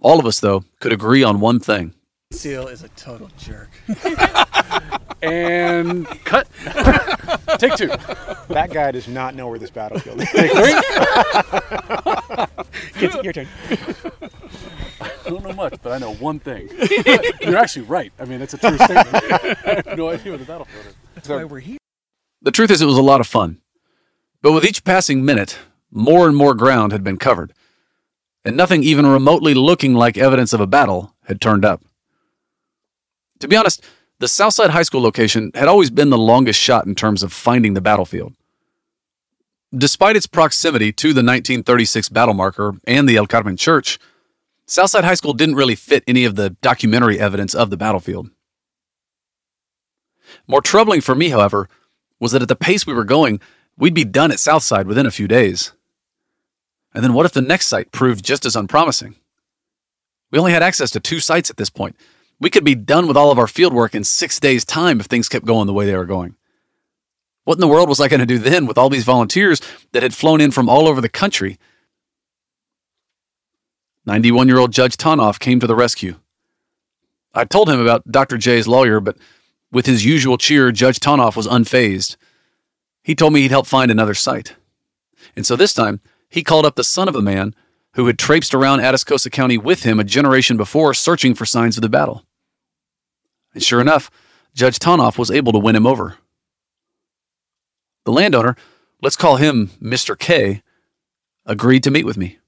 all of us, though, could agree on one thing. Seale is a total jerk. And cut. Take two. That guy does not know where this battlefield is. Take three. Kids, your turn. I don't know much, but I know one thing. You're actually right. I mean, that's a true statement. I have no idea where the battlefield is. That's why we're here. The truth is, it was a lot of fun. But with each passing minute, more and more ground had been covered. And nothing even remotely looking like evidence of a battle had turned up. To be honest, the Southside High School location had always been the longest shot in terms of finding the battlefield. Despite its proximity to the nineteen thirty-six battle marker and the El Carmen Church, Southside High School didn't really fit any of the documentary evidence of the battlefield. More troubling for me, however, was that at the pace we were going, we'd be done at Southside within a few days. And then what if the next site proved just as unpromising? We only had access to two sites at this point. We could be done with all of our field work in six days' time if things kept going the way they were going. What in the world was I going to do then with all these volunteers that had flown in from all over the country? ninety-one-year-old Judge Tonoff came to the rescue. I told him about Doctor J's lawyer, but With his usual cheer, Judge Tonoff was unfazed. He told me he'd help find another site. And so this time, he called up the son of a man who had traipsed around Atascosa County with him a generation before searching for signs of the battle. And sure enough, Judge Tonoff was able to win him over. The landowner, let's call him Mister K, agreed to meet with me.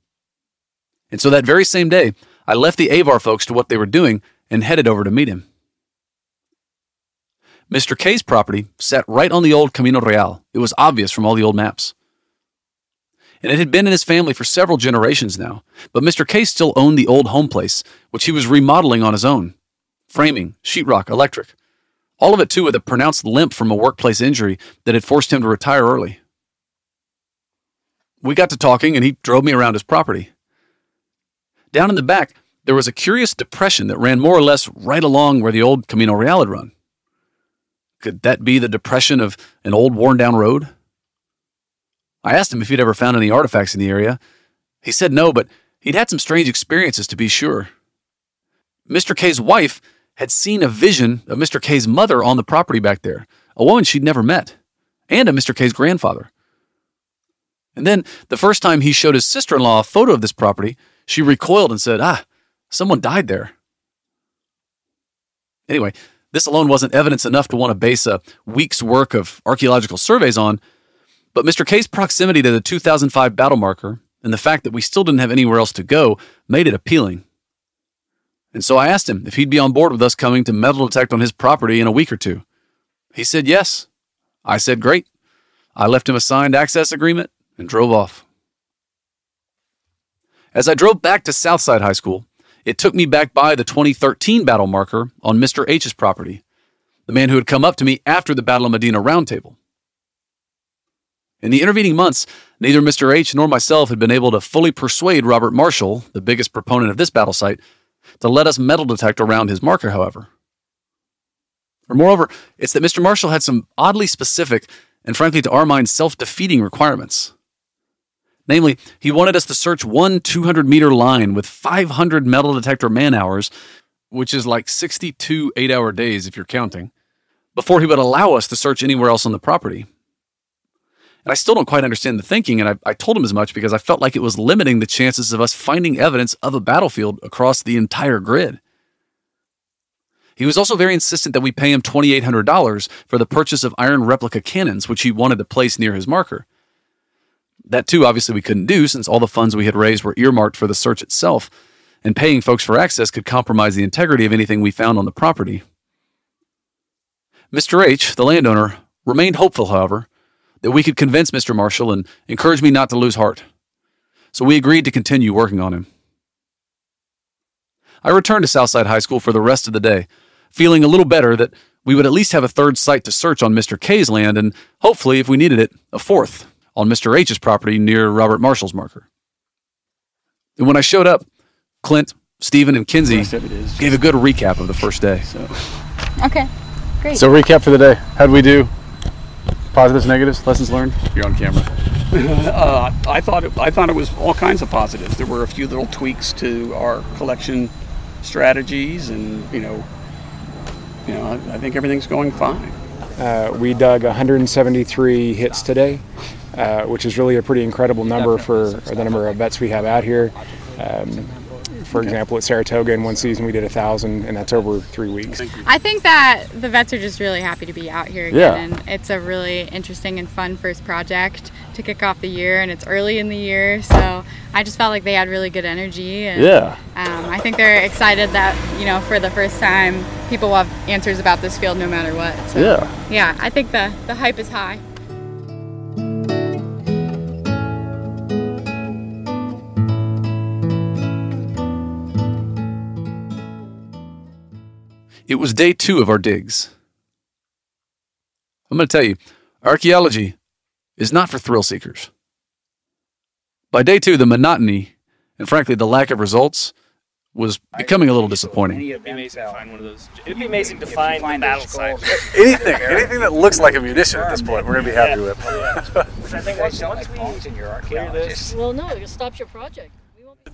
And so that very same day, I left the Avar folks to what they were doing and headed over to meet him. Mister K's property sat right on the old Camino Real. It was obvious from all the old maps. And it had been in his family for several generations now, but Mister K still owned the old home place, which he was remodeling on his own. Framing, sheetrock, electric. All of it, too, with a pronounced limp from a workplace injury that had forced him to retire early. We got to talking, and he drove me around his property. Down in the back, there was a curious depression that ran more or less right along where the old Camino Real had run. Could that be the depression of an old worn-down road? I asked him if he'd ever found any artifacts in the area. He said no, but he'd had some strange experiences to be sure. Mister K's wife had seen a vision of Mister K's mother on the property back there, a woman she'd never met, and of Mister K's grandfather. And then, the first time he showed his sister-in-law a photo of this property, she recoiled and said, ah, someone died there. Anyway, this alone wasn't evidence enough to want to base a week's work of archaeological surveys on, but Mister K's proximity to the two thousand five battle marker and the fact that we still didn't have anywhere else to go made it appealing. And so I asked him if he'd be on board with us coming to metal detect on his property in a week or two. He said yes. I said great. I left him a signed access agreement and drove off. As I drove back to Southside High School, it took me back by the twenty thirteen battle marker on Mister H's property, the man who had come up to me after the Battle of Medina Roundtable. In the intervening months, neither Mister H nor myself had been able to fully persuade Robert Marshall, the biggest proponent of this battle site, to let us metal detect around his marker, however. Or moreover, it's that Mister Marshall had some oddly specific and, frankly, to our mind, self-defeating requirements. Namely, he wanted us to search one two hundred meter line with five hundred metal detector man-hours, which is like sixty-two eight-hour days if you're counting, before he would allow us to search anywhere else on the property. And I still don't quite understand the thinking, and I, I told him as much because I felt like it was limiting the chances of us finding evidence of a battlefield across the entire grid. He was also very insistent that we pay him two thousand eight hundred dollars for the purchase of iron replica cannons, which he wanted to place near his marker. That, too, obviously we couldn't do since all the funds we had raised were earmarked for the search itself, and paying folks for access could compromise the integrity of anything we found on the property. Mister H, the landowner, remained hopeful, however, that we could convince Mister Marshall and encourage me not to lose heart. So we agreed to continue working on him. I returned to Southside High School for the rest of the day, feeling a little better that we would at least have a third site to search on Mister K's land and, hopefully, if we needed it, a fourth on Mister H's property near Robert Marshall's marker. And when I showed up, Clint, Stephen, and Kinsey gave a good recap of the first day. So. Okay, great. So recap for the day. How'd we do? Positives, negatives, lessons learned? You're on camera. uh, I thought it, I thought it was all kinds of positives. There were a few little tweaks to our collection strategies, and you know, you know, I, I think everything's going fine. Uh, we dug one hundred seventy-three hits today, uh, which is really a pretty incredible number for the number of vets we have out here. Um, for example, at Saratoga in one season we did a thousand, and that's over three weeks. I think that the vets are just really happy to be out here again. Yeah. And it's a really interesting and fun first project to kick off the year, and it's early in the year, so I just felt like they had really good energy. And, yeah. Um, I think they're excited that, you know, for the first time people will have answers about this field no matter what. So, yeah. Yeah, I think the, the hype is high. It was day two of our digs. I'm going to tell you, archaeology is not for thrill seekers. By day two, the monotony, and frankly the lack of results, was becoming a little disappointing. It'd be amazing to find one of those. It'd be amazing to find the battle site. Anything, anything that looks like a munition at this point, we're going to be happy with. I think once we in your archaeologist. Well, no, it stops your project.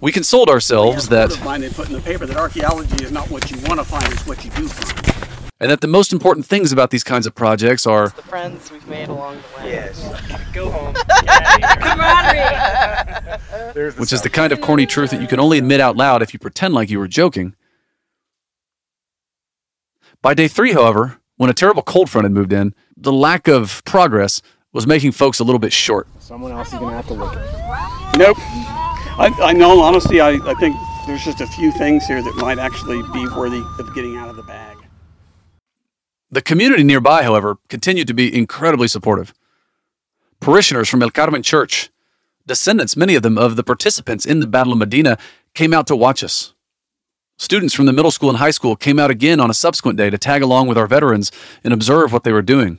We consoled ourselves that, they put in the paper that archaeology is not what you want to find, it's what you do find. and that the most important things about these kinds of projects are it's the friends we've made along the way. Yes. Go home. Camaraderie. There's the Which stuff. Is the kind of corny truth that you can only admit out loud if you pretend like you were joking. By day three, however, when a terrible cold front had moved in, the lack of progress was making folks a little bit short. Someone else is going to have to look. Nope. I, I know, honestly, I, I think there's just a few things here that might actually be worthy of getting out of the bag. The community nearby, however, continued to be incredibly supportive. Parishioners from El Carmen Church, descendants, many of them, of the participants in the Battle of Medina, came out to watch us. Students from the middle school and high school came out again on a subsequent day to tag along with our veterans and observe what they were doing.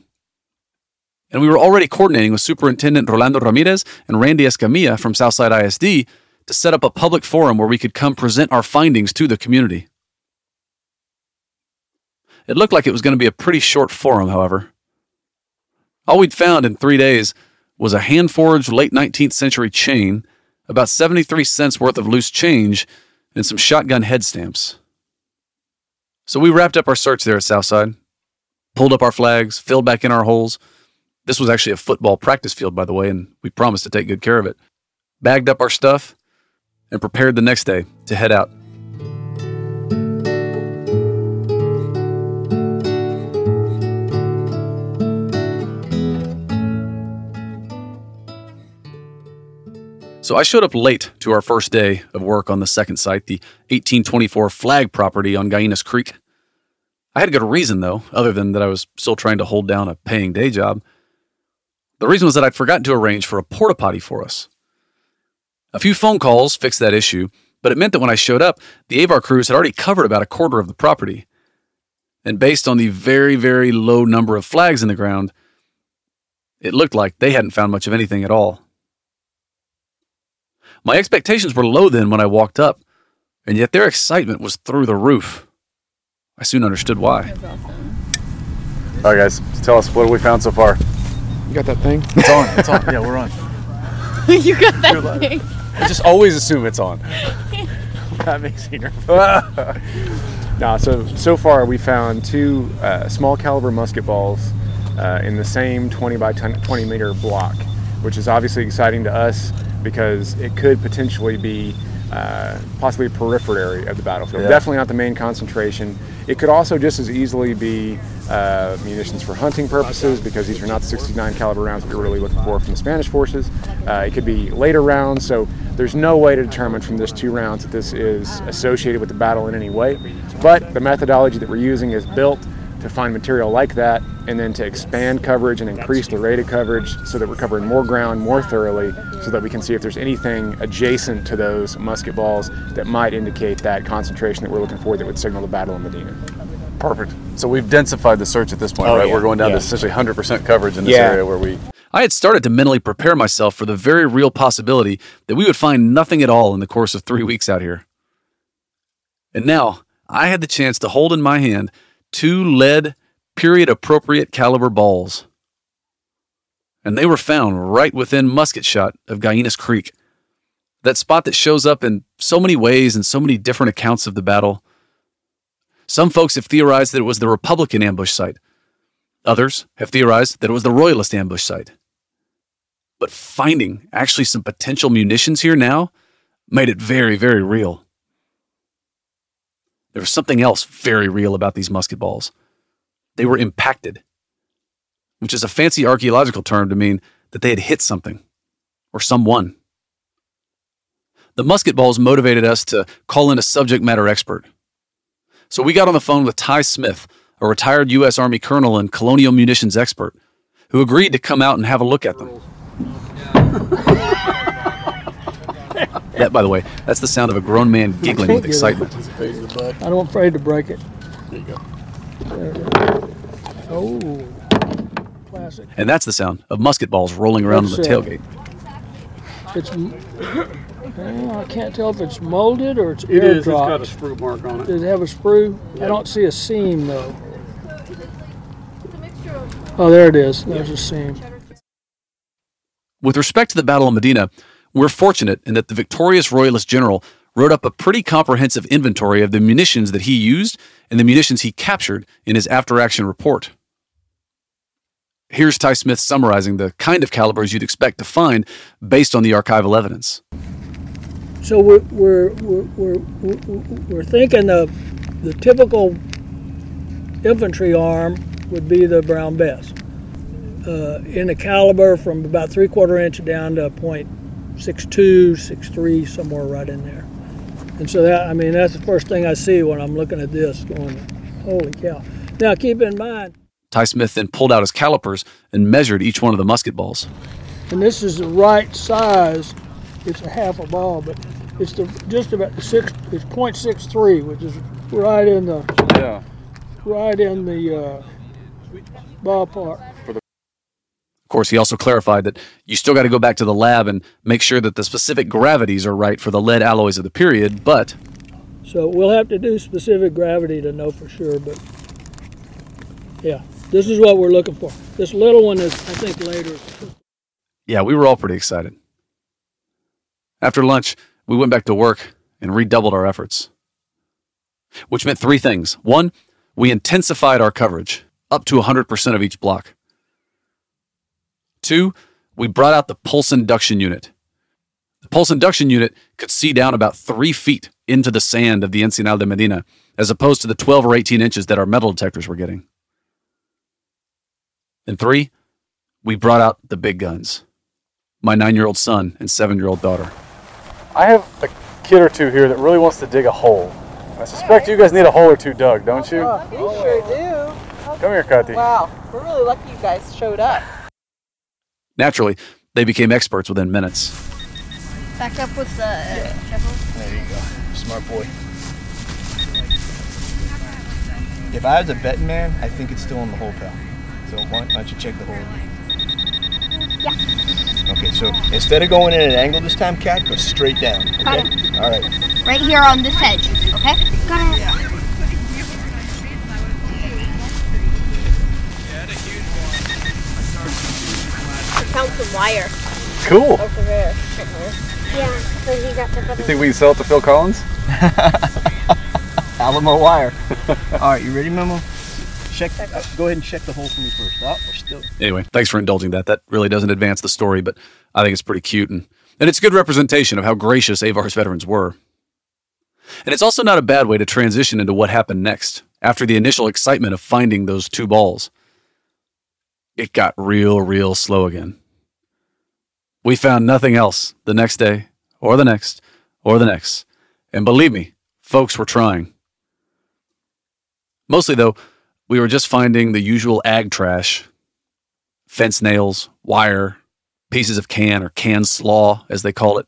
And we were already coordinating with Superintendent Rolando Ramirez and Randy Escamilla from Southside I S D to set up a public forum where we could come present our findings to the community. It looked like it was going to be a pretty short forum, however. All we'd found in three days was a hand-forged late nineteenth century chain, about seventy-three cents worth of loose change, and some shotgun head stamps. So we wrapped up our search there at Southside, pulled up our flags, filled back in our holes. This was actually a football practice field, by the way, and we promised to take good care of it. Bagged up our stuff and prepared the next day to head out. So I showed up late to our first day of work on the second site, the eighteen twenty-four flag property on Gallinas Creek. I had a good reason, though, other than that I was still trying to hold down a paying day job. The reason was that I'd forgotten to arrange for a porta potty for us. A few phone calls fixed that issue, but it meant that when I showed up, the Avar crews had already covered about a quarter of the property. And based on the very, very low number of flags in the ground, it looked like they hadn't found much of anything at all. My expectations were low then when I walked up, and yet their excitement was through the roof. I soon understood why. That's awesome. All right, guys, tell us, what have we found so far? You got that thing? It's on. It's on. Yeah, we're on. You got that You're thing? I just always assume it's on. That makes me nervous. Nah, so, so far we found two uh, small caliber musket balls uh, in the same twenty by twenty meter block, which is obviously exciting to us, because it could potentially be uh, possibly a periphery of the battlefield. Yeah. Definitely not the main concentration. It could also just as easily be uh, munitions for hunting purposes, because these are not the sixty-nine caliber rounds that we're really looking for from the Spanish forces. Uh, it could be later rounds, so there's no way to determine from this two rounds that this is associated with the battle in any way. But the methodology that we're using is built to find material like that, and then to expand coverage and increase the rate of coverage so that we're covering more ground more thoroughly, so that we can see if there's anything adjacent to those musket balls that might indicate that concentration that we're looking for that would signal the Battle of Medina. Perfect. So we've densified the search at this point, oh, right? Yeah. We're going down yeah. to essentially one hundred percent coverage in this yeah. area where we... I had started to mentally prepare myself for the very real possibility that we would find nothing at all in the course of three weeks out here. And now, I had the chance to hold in my hand two lead, period-appropriate caliber balls. And they were found right within musket shot of Gallinas Creek, that spot that shows up in so many ways and so many different accounts of the battle. Some folks have theorized that it was the Republican ambush site. Others have theorized that it was the Royalist ambush site. But finding actually some potential munitions here now made it very, very real. There was something else very real about these musket balls. They were impacted, which is a fancy archaeological term to mean that they had hit something or someone. The musket balls motivated us to call in a subject matter expert. So we got on the phone with Ty Smith, a retired U S Army colonel and colonial munitions expert, who agreed to come out and have a look at them. That, by the way, that's the sound of a grown man giggling with excitement. I'm afraid to break it. There you go. There you go. Oh, classic. And that's the sound of musket balls rolling around it's, on the tailgate. Uh, it's, well, I can't tell if it's molded or it's air-dropped. It is. It's got a sprue mark on it. Does it have a sprue? Yeah. I don't see a seam, though. Oh, there it is. There's a seam. With respect to the Battle of Medina, we're fortunate in that the victorious Royalist general wrote up a pretty comprehensive inventory of the munitions that he used and the munitions he captured in his after-action report. Here's Ty Smith summarizing the kind of calibers you'd expect to find based on the archival evidence. So we're we're we're we're, we're thinking the the typical infantry arm would be the Brown Bess, uh, in a caliber from about three quarter inch down to point six two, six three, somewhere right in there. And so that, I mean, that's the first thing I see when I'm looking at this, going, holy cow. Now keep in mind, Ty Smith then pulled out his calipers and measured each one of the musket balls. And this is the right size. It's a half a ball, but it's the just about the six. It's point six three, which is right in the yeah, right in the uh, ballpark. Of course, he also clarified that you still got to go back to the lab and make sure that the specific gravities are right for the lead alloys of the period. But so we'll have to do specific gravity to know for sure. But yeah. This is what we're looking for. This little one is, I think, later. Yeah, we were all pretty excited. After lunch, we went back to work and redoubled our efforts, which meant three things. One, we intensified our coverage up to one hundred percent of each block. Two, we brought out the pulse induction unit. The pulse induction unit could see down about three feet into the sand of the Encinal de Medina, as opposed to the twelve or eighteen inches that our metal detectors were getting. And three, we brought out the big guns. My nine-year-old son and seven-year-old daughter. I have a kid or two here that really wants to dig a hole. I suspect you guys need a hole or two dug, don't you? Oh, we sure do. Come here, Kathy. Wow, we're really lucky you guys showed up. Naturally, they became experts within minutes. Back up with the... Uh, yeah. There you go. Smart boy. If I was a betting man, I think it's still in the hole, pal. So why don't you check the hole? Yeah. Okay, so instead of going in at an angle this time, Kat, go straight down. Okay? Got it. All right. Right here on this edge, okay? Got it. Yeah. I found some wire. Cool. Over there. Yeah, so he got the button. You think we can sell it to Phil Collins? Alamo wire. All right, you ready, Memo? Check, uh, go ahead and check the hole for me first. Oh, we're still... Anyway, thanks for indulging that. That really doesn't advance the story, but I think it's pretty cute. And, and it's a good representation of how gracious AVAR's veterans were. And it's also not a bad way to transition into what happened next, after the initial excitement of finding those two balls. It got real, real slow again. We found nothing else the next day, or the next, or the next. And believe me, folks were trying. Mostly, though, we were just finding the usual ag trash, fence nails, wire, pieces of can or can slaw, as they call it.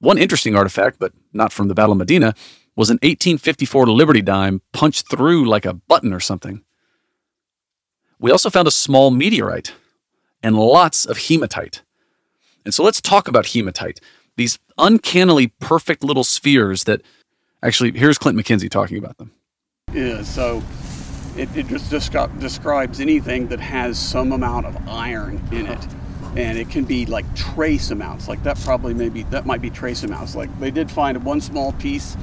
One interesting artifact, but not from the Battle of Medina, was an eighteen fifty-four Liberty dime punched through like a button or something. We also found a small meteorite and lots of hematite. And so let's talk about hematite, these uncannily perfect little spheres that, actually, here's Clint McKenzie talking about them. Is so it, it just descri- describes anything that has some amount of iron in it, and it can be like trace amounts like that probably maybe that might be trace amounts like they did find one small piece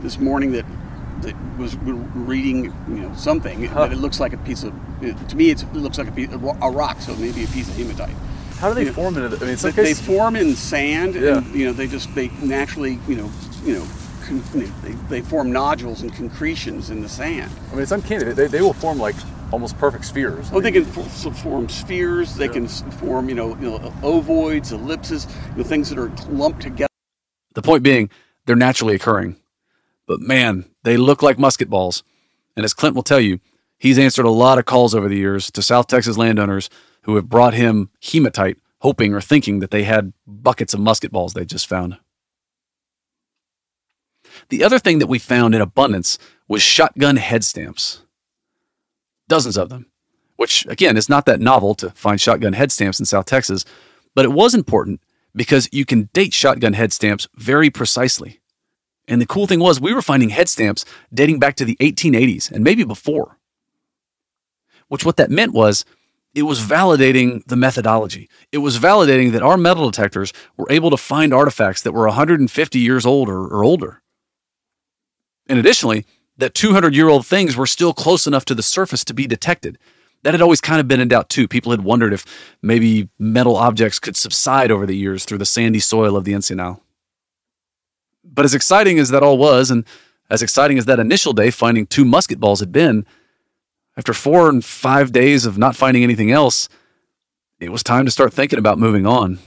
this morning that that was reading you know something huh. that it looks like a piece of it, to me it's, it looks like a, piece, a rock so maybe a piece of hematite. How do they you form know? It I mean, it's like they s- form in sand yeah. and you know they just they naturally you know you know They, they form nodules and concretions in the sand. I mean, it's uncanny. They, they will form like almost perfect spheres. Oh, I mean, they can f- form spheres. They yeah. can form, you know, you know, ovoids, ellipses, you know, things that are lumped together. The point being, they're naturally occurring. But man, they look like musket balls. And as Clint will tell you, he's answered a lot of calls over the years to South Texas landowners who have brought him hematite, hoping or thinking that they had buckets of musket balls they just found. The other thing that we found in abundance was shotgun head stamps. Dozens of them, which, again, is not that novel to find shotgun head stamps in South Texas, but it was important because you can date shotgun head stamps very precisely. And the cool thing was we were finding head stamps dating back to the eighteen eighties and maybe before, which what that meant was it was validating the methodology. It was validating that our metal detectors were able to find artifacts that were one hundred fifty years old or, or older. And additionally, that two hundred year old things were still close enough to the surface to be detected. That had always kind of been in doubt too. People had wondered if maybe metal objects could subside over the years through the sandy soil of the Encinal. But as exciting as that all was, and as exciting as that initial day finding two musket balls had been, after four and five days of not finding anything else, it was time to start thinking about moving on.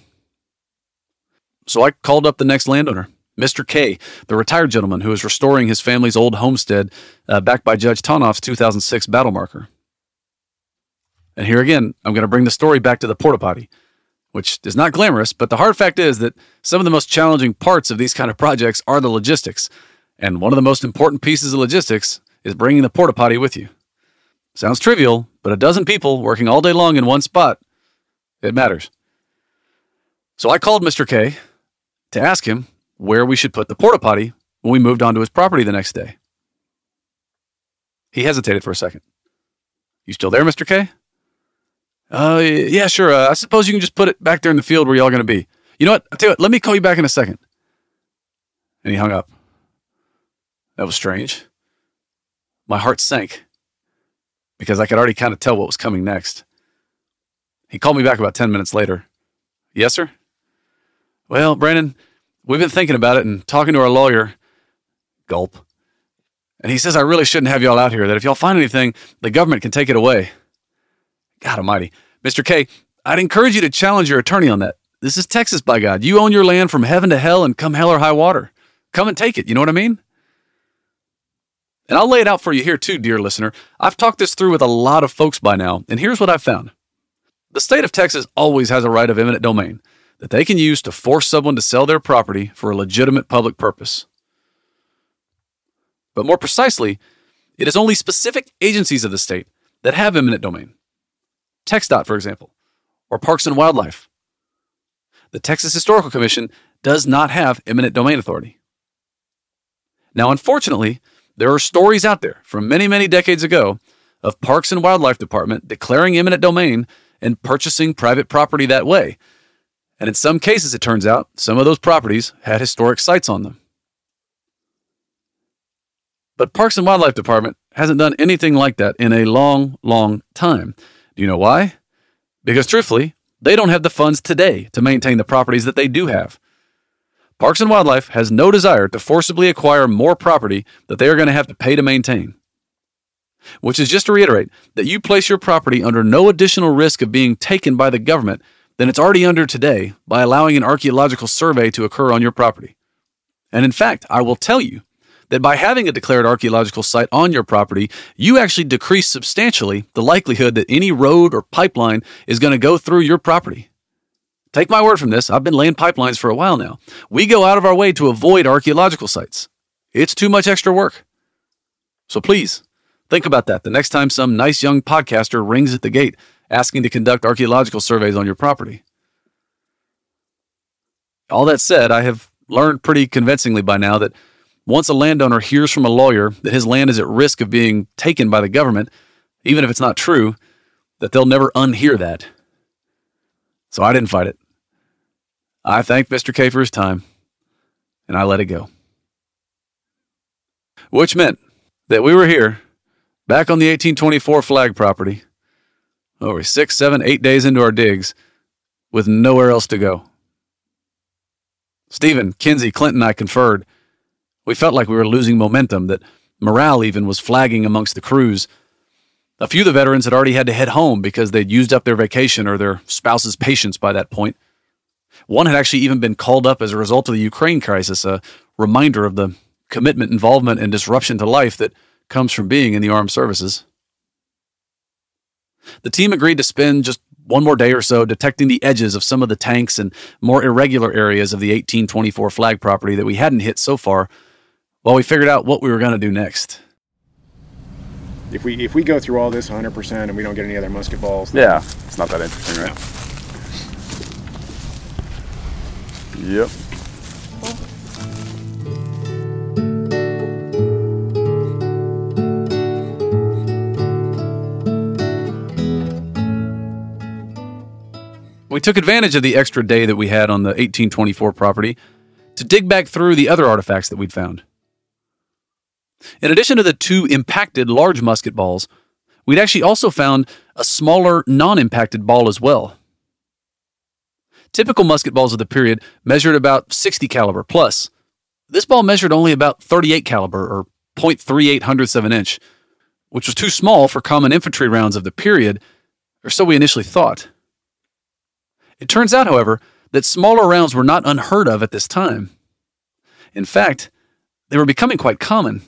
So I called up the next landowner, Mister K, the retired gentleman who was restoring his family's old homestead uh, back by Judge Tonoff's two thousand six battle marker. And here again, I'm going to bring the story back to the porta potty, which is not glamorous, but the hard fact is that some of the most challenging parts of these kind of projects are the logistics. And one of the most important pieces of logistics is bringing the porta potty with you. Sounds trivial, but a dozen people working all day long in one spot, it matters. So I called Mister K to ask him where we should put the porta potty when we moved onto his property the next day. He hesitated for a second. "You still there, Mister K?" Uh, yeah, sure. Uh, I suppose you can just put it back there in the field where y'all going to be. You know what? I'll tell you what, let me call you back in a second." And he hung up. That was strange. My heart sank because I could already kind of tell what was coming next. He called me back about ten minutes later. "Yes, sir?" "Well, Brandon, we've been thinking about it and talking to our lawyer." Gulp. "And he says I really shouldn't have y'all out here, that if y'all find anything, the government can take it away." God almighty. "Mister K, I'd encourage you to challenge your attorney on that. This is Texas, by God. You own your land from heaven to hell, and come hell or high water, come and take it. You know what I mean? And I'll lay it out for you here too, dear listener. I've talked this through with a lot of folks by now, and here's what I've found. The state of Texas always has a right of eminent domain that they can use to force someone to sell their property for a legitimate public purpose. But more precisely, it is only specific agencies of the state that have eminent domain. TxDOT, for example, or Parks and Wildlife. The Texas Historical Commission does not have eminent domain authority. Now, unfortunately, there are stories out there from many, many decades ago of Parks and Wildlife Department declaring eminent domain and purchasing private property that way. And in some cases, it turns out, some of those properties had historic sites on them. But Parks and Wildlife Department hasn't done anything like that in a long, long time. Do you know why? Because truthfully, they don't have the funds today to maintain the properties that they do have. Parks and Wildlife has no desire to forcibly acquire more property that they are going to have to pay to maintain. Which is just to reiterate that you place your property under no additional risk of being taken by the government than it's already under today by allowing an archaeological survey to occur on your property. And in fact, I will tell you that by having a declared archaeological site on your property, you actually decrease substantially the likelihood that any road or pipeline is going to go through your property. Take my word from this, I've been laying pipelines for a while now. We go out of our way to avoid archaeological sites. It's too much extra work. So please, think about that the next time some nice young podcaster rings at the gate asking to conduct archaeological surveys on your property. All that said, I have learned pretty convincingly by now that once a landowner hears from a lawyer that his land is at risk of being taken by the government, even if it's not true, that they'll never unhear that. So I didn't fight it. I thanked Mister K for his time, and I let it go. Which meant that we were here, back on the eighteen twenty-four flag property, over six, seven, eight days into our digs, with nowhere else to go. Stephen, Kenzie, Clinton, and I conferred. We felt like we were losing momentum, that morale even was flagging amongst the crews. A few of the veterans had already had to head home because they'd used up their vacation or their spouse's patience by that point. One had actually even been called up as a result of the Ukraine crisis, a reminder of the commitment, involvement, and disruption to life that comes from being in the armed services. The team agreed to spend just one more day or so detecting the edges of some of the tanks and more irregular areas of the eighteen twenty-four flag property that we hadn't hit so far, while we figured out what we were going to do next. If we if we go through all this one hundred percent and we don't get any other musket balls... Yeah, it's not that interesting, right? No. Yep. we took advantage of the extra day that we had on the eighteen twenty-four property to dig back through the other artifacts that we'd found. In addition to the two impacted large musket balls, we'd actually also found a smaller, non-impacted ball as well. Typical musket balls of the period measured about sixty caliber plus. This ball measured only about thirty-eight caliber or point three eight hundredths of an inch, which was too small for common infantry rounds of the period, or so we initially thought. It turns out, however, that smaller rounds were not unheard of at this time. In fact, they were becoming quite common,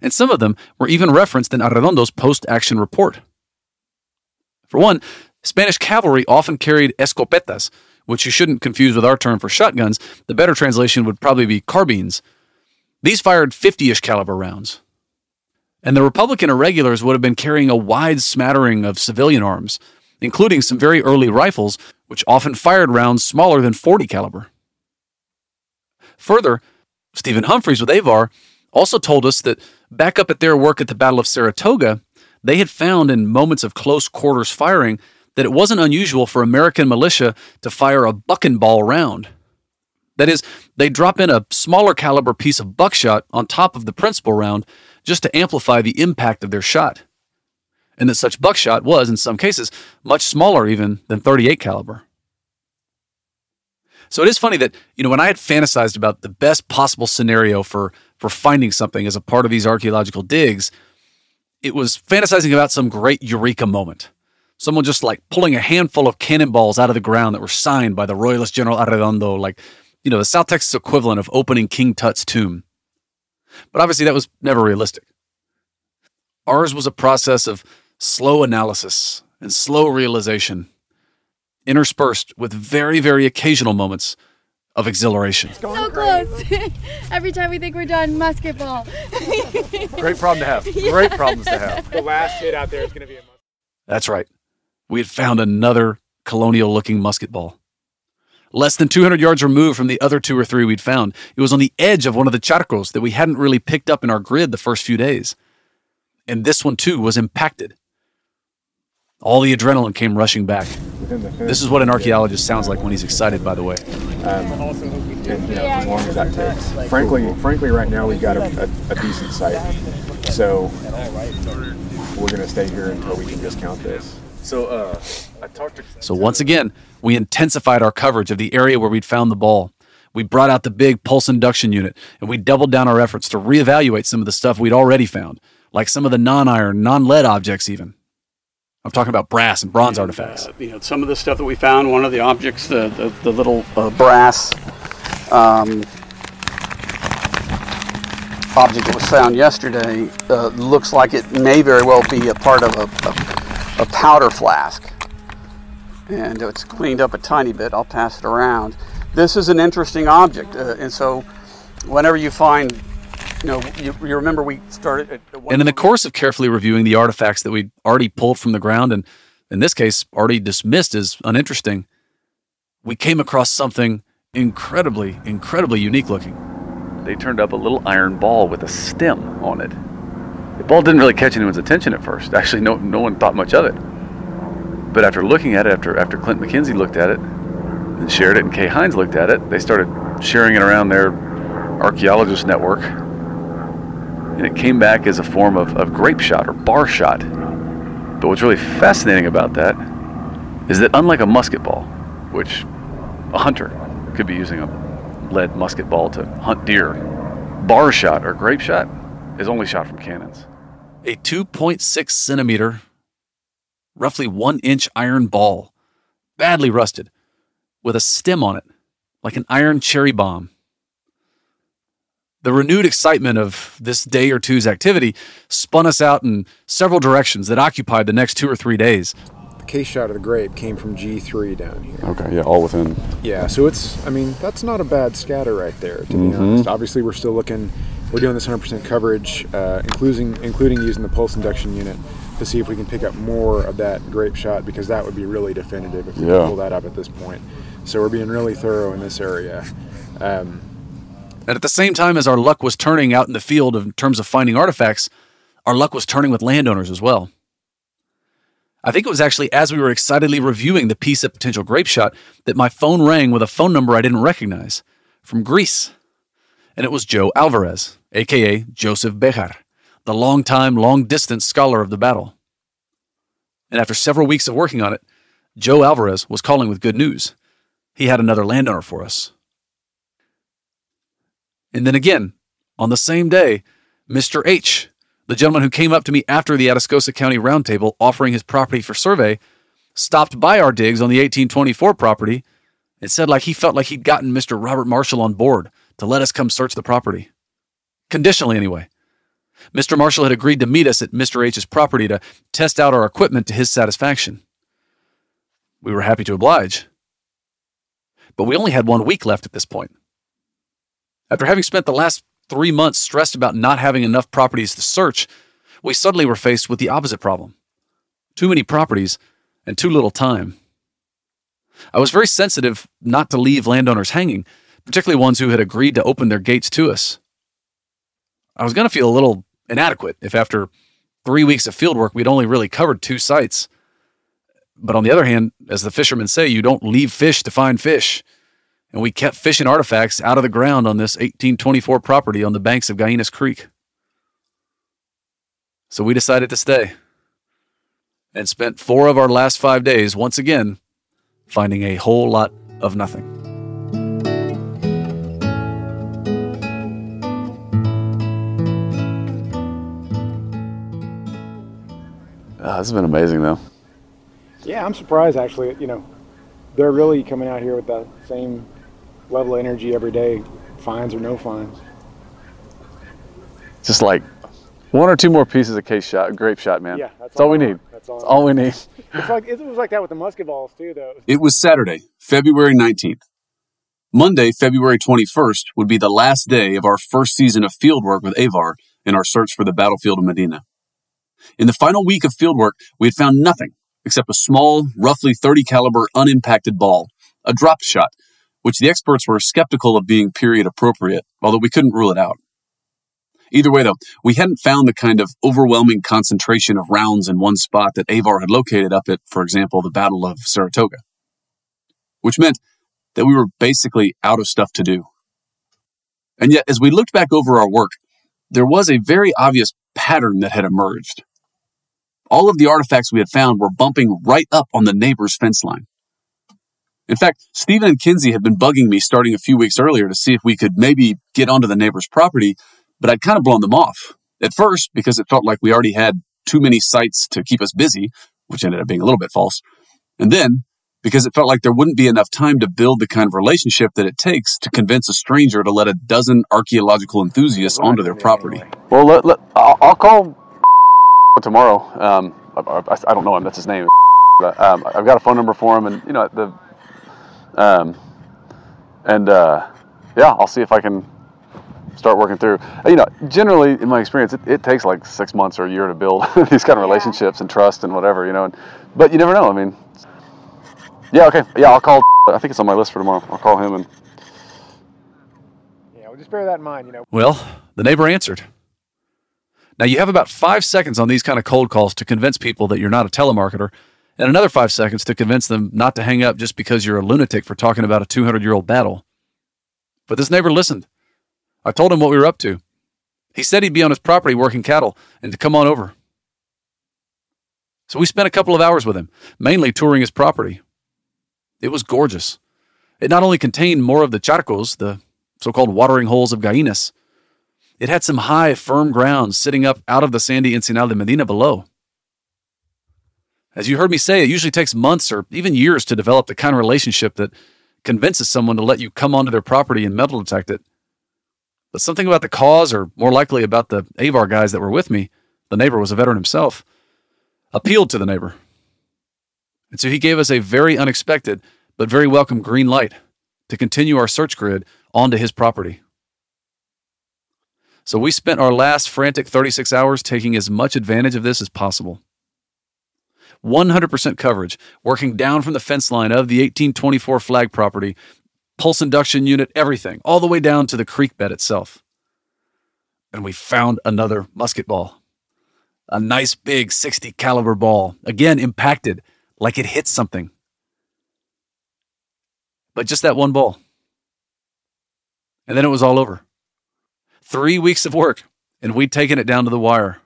and some of them were even referenced in Arredondo's post-action report. For one, Spanish cavalry often carried escopetas, which you shouldn't confuse with our term for shotguns. The better translation would probably be carbines. These fired fifty-ish caliber rounds. And the Republican irregulars would have been carrying a wide smattering of civilian arms, including some very early rifles, which often fired rounds smaller than forty caliber. Further, Stephen Humphreys with Avar also told us that back up at their work at the Battle of Saratoga, they had found in moments of close quarters firing that it wasn't unusual for American militia to fire a bucking ball round. That is, they drop in a smaller caliber piece of buckshot on top of the principal round just to amplify the impact of their shot, and that such buckshot was, in some cases, much smaller even than thirty-eight caliber. So it is funny that, you know, when I had fantasized about the best possible scenario for, for finding something as a part of these archaeological digs, it was fantasizing about some great eureka moment. Someone just like pulling a handful of cannonballs out of the ground that were signed by the Royalist General Arredondo, like, you know, the South Texas equivalent of opening King Tut's tomb. But obviously that was never realistic. Ours was a process of slow analysis and slow realization, interspersed with very, very occasional moments of exhilaration. So close. Every time we think we're done, musket ball. Great problem to have. Yeah. Great problems to have. The last hit out there is going to be a musket ball. That's right. We had found another colonial-looking musket ball. Less than two hundred yards removed from the other two or three we'd found. It was on the edge of one of the charcos that we hadn't really picked up in our grid the first few days. And this one, too, was impacted. All the adrenaline came rushing back. This is what an archaeologist sounds like when he's excited, by the way. Um, also and, you know, as long as that takes. Frankly, frankly, right now we've got a, a, a decent site, so we're going to stay here until we can discount this. So, uh, I talked to- so once again, we intensified our coverage of the area where we'd found the ball. We brought out the big pulse induction unit, and we doubled down our efforts to reevaluate some of the stuff we'd already found, like some of the non-iron, non-lead objects even. I'm talking about brass and bronze and, artifacts. Uh, you know, some of the stuff that we found, one of the objects, the, the, the little uh, brass um, object that was found yesterday, uh, looks like it may very well be a part of a, a, a powder flask. And it's cleaned up a tiny bit. I'll pass it around. This is an interesting object. Uh, and so whenever you find... You know, you, you remember we started... At one and in the course of carefully reviewing the artifacts that we'd already pulled from the ground, and in this case, already dismissed as uninteresting, we came across something incredibly, incredibly unique looking. They turned up a little iron ball with a stem on it. The ball didn't really catch anyone's attention at first. Actually, no no one thought much of it. But after looking at it, after, after Clint McKenzie looked at it and shared it, and Kay Hines looked at it, they started sharing it around their archaeologist network. And it came back as a form of, of grape shot or bar shot. But what's really fascinating about that is that unlike a musket ball, which a hunter could be using a lead musket ball to hunt deer, bar shot or grape shot is only shot from cannons. A two point six centimeter, roughly one inch iron ball, badly rusted, with a stem on it, like an iron cherry bomb. The renewed excitement of this day or two's activity spun us out in several directions that occupied the next two or three days. The case shot of the grape came from G three down here. Okay, yeah, all within. Yeah, so it's, I mean, that's not a bad scatter right there, to mm-hmm. be honest. Obviously, we're still looking, we're doing this one hundred percent coverage, uh, including, including using the pulse induction unit to see if we can pick up more of that grape shot, because that would be really definitive if we yeah. could pull that up at this point. So we're being really thorough in this area. Um, And at the same time as our luck was turning out in the field in terms of finding artifacts, our luck was turning with landowners as well. I think it was actually as we were excitedly reviewing the piece of potential grape shot that my phone rang with a phone number I didn't recognize, from Greece. And it was Joe Alvarez, a k a. Joseph Béjar, the long-time, long-distance scholar of the battle. And after several weeks of working on it, Joe Alvarez was calling with good news. He had another landowner for us. And then again, on the same day, Mister H., the gentleman who came up to me after the Atascosa County Roundtable offering his property for survey, stopped by our digs on the eighteen twenty-four property and said like he felt like he'd gotten Mister Robert Marshall on board to let us come search the property. Conditionally, anyway. Mister Marshall had agreed to meet us at Mister H's property to test out our equipment to his satisfaction. We were happy to oblige. But we only had one week left at this point. After having spent the last three months stressed about not having enough properties to search, we suddenly were faced with the opposite problem. Too many properties and too little time. I was very sensitive not to leave landowners hanging, particularly ones who had agreed to open their gates to us. I was going to feel a little inadequate if after three weeks of field work we'd only really covered two sites. But on the other hand, as the fishermen say, you don't leave fish to find fish. And we kept fishing artifacts out of the ground on this eighteen twenty-four property on the banks of Gallinas Creek. So we decided to stay and spent four of our last five days, once again, finding a whole lot of nothing. Oh, this has been amazing, though. Yeah, I'm surprised, actually. You know, they're really coming out here with that same level of energy every day, fines or no fines. Just like one or two more pieces of case shot, grape shot, man. Yeah, that's all, all we need. That's all, that's all we need. It's like, it was like that with the musket balls too, though. It was Saturday, February nineteenth. Monday, February twenty-first, would be the last day of our first season of field work with Avar in our search for the battlefield of Medina. In the final week of field work, we had found nothing except a small, roughly thirty caliber unimpacted ball, a dropped shot, which the experts were skeptical of being period appropriate, although we couldn't rule it out. Either way, though, we hadn't found the kind of overwhelming concentration of rounds in one spot that Avar had located up at, for example, the Battle of Saratoga, which meant that we were basically out of stuff to do. And yet, as we looked back over our work, there was a very obvious pattern that had emerged. All of the artifacts we had found were bumping right up on the neighbor's fence line. In fact, Stephen and Kinsey had been bugging me starting a few weeks earlier to see if we could maybe get onto the neighbor's property, but I'd kind of blown them off. At first, because it felt like we already had too many sites to keep us busy, which ended up being a little bit false. And then, because it felt like there wouldn't be enough time to build the kind of relationship that it takes to convince a stranger to let a dozen archaeological enthusiasts onto their property. Well, let, let, I'll, I'll call... tomorrow, um, I, I don't know him, that's his name, but, um, I've got a phone number for him, and, you know, the, um, and, uh, yeah, I'll see if I can start working through, you know, generally, in my experience, it, it takes like six months or a year to build these kind of relationships yeah. and trust and whatever, you know, and, but you never know, I mean, yeah, okay, yeah, I'll call, I think it's on my list for tomorrow, I'll call him, and. Yeah, well, just bear that in mind, you know. Well, the neighbor answered. Now, you have about five seconds on these kind of cold calls to convince people that you're not a telemarketer, and another five seconds to convince them not to hang up just because you're a lunatic for talking about a two hundred year old battle. But this neighbor listened. I told him what we were up to. He said he'd be on his property working cattle and to come on over. So we spent a couple of hours with him, mainly touring his property. It was gorgeous. It not only contained more of the charcos, the so-called watering holes of Gallinas, it had some high, firm ground sitting up out of the sandy Encinal de Medina below. As you heard me say, it usually takes months or even years to develop the kind of relationship that convinces someone to let you come onto their property and metal detect it. But something about the cause, or more likely about the Avar guys that were with me, the neighbor was a veteran himself, appealed to the neighbor. And so he gave us a very unexpected but very welcome green light to continue our search grid onto his property. So we spent our last frantic thirty-six hours taking as much advantage of this as possible. one hundred percent coverage, working down from the fence line of the eighteen twenty-four flag property, pulse induction unit, everything, all the way down to the creek bed itself. And we found another musket ball. a nice big sixty caliber ball, again, impacted like it hit something. But just that one ball. And then it was all over. Three weeks of work, and we'd taken it down to the wire.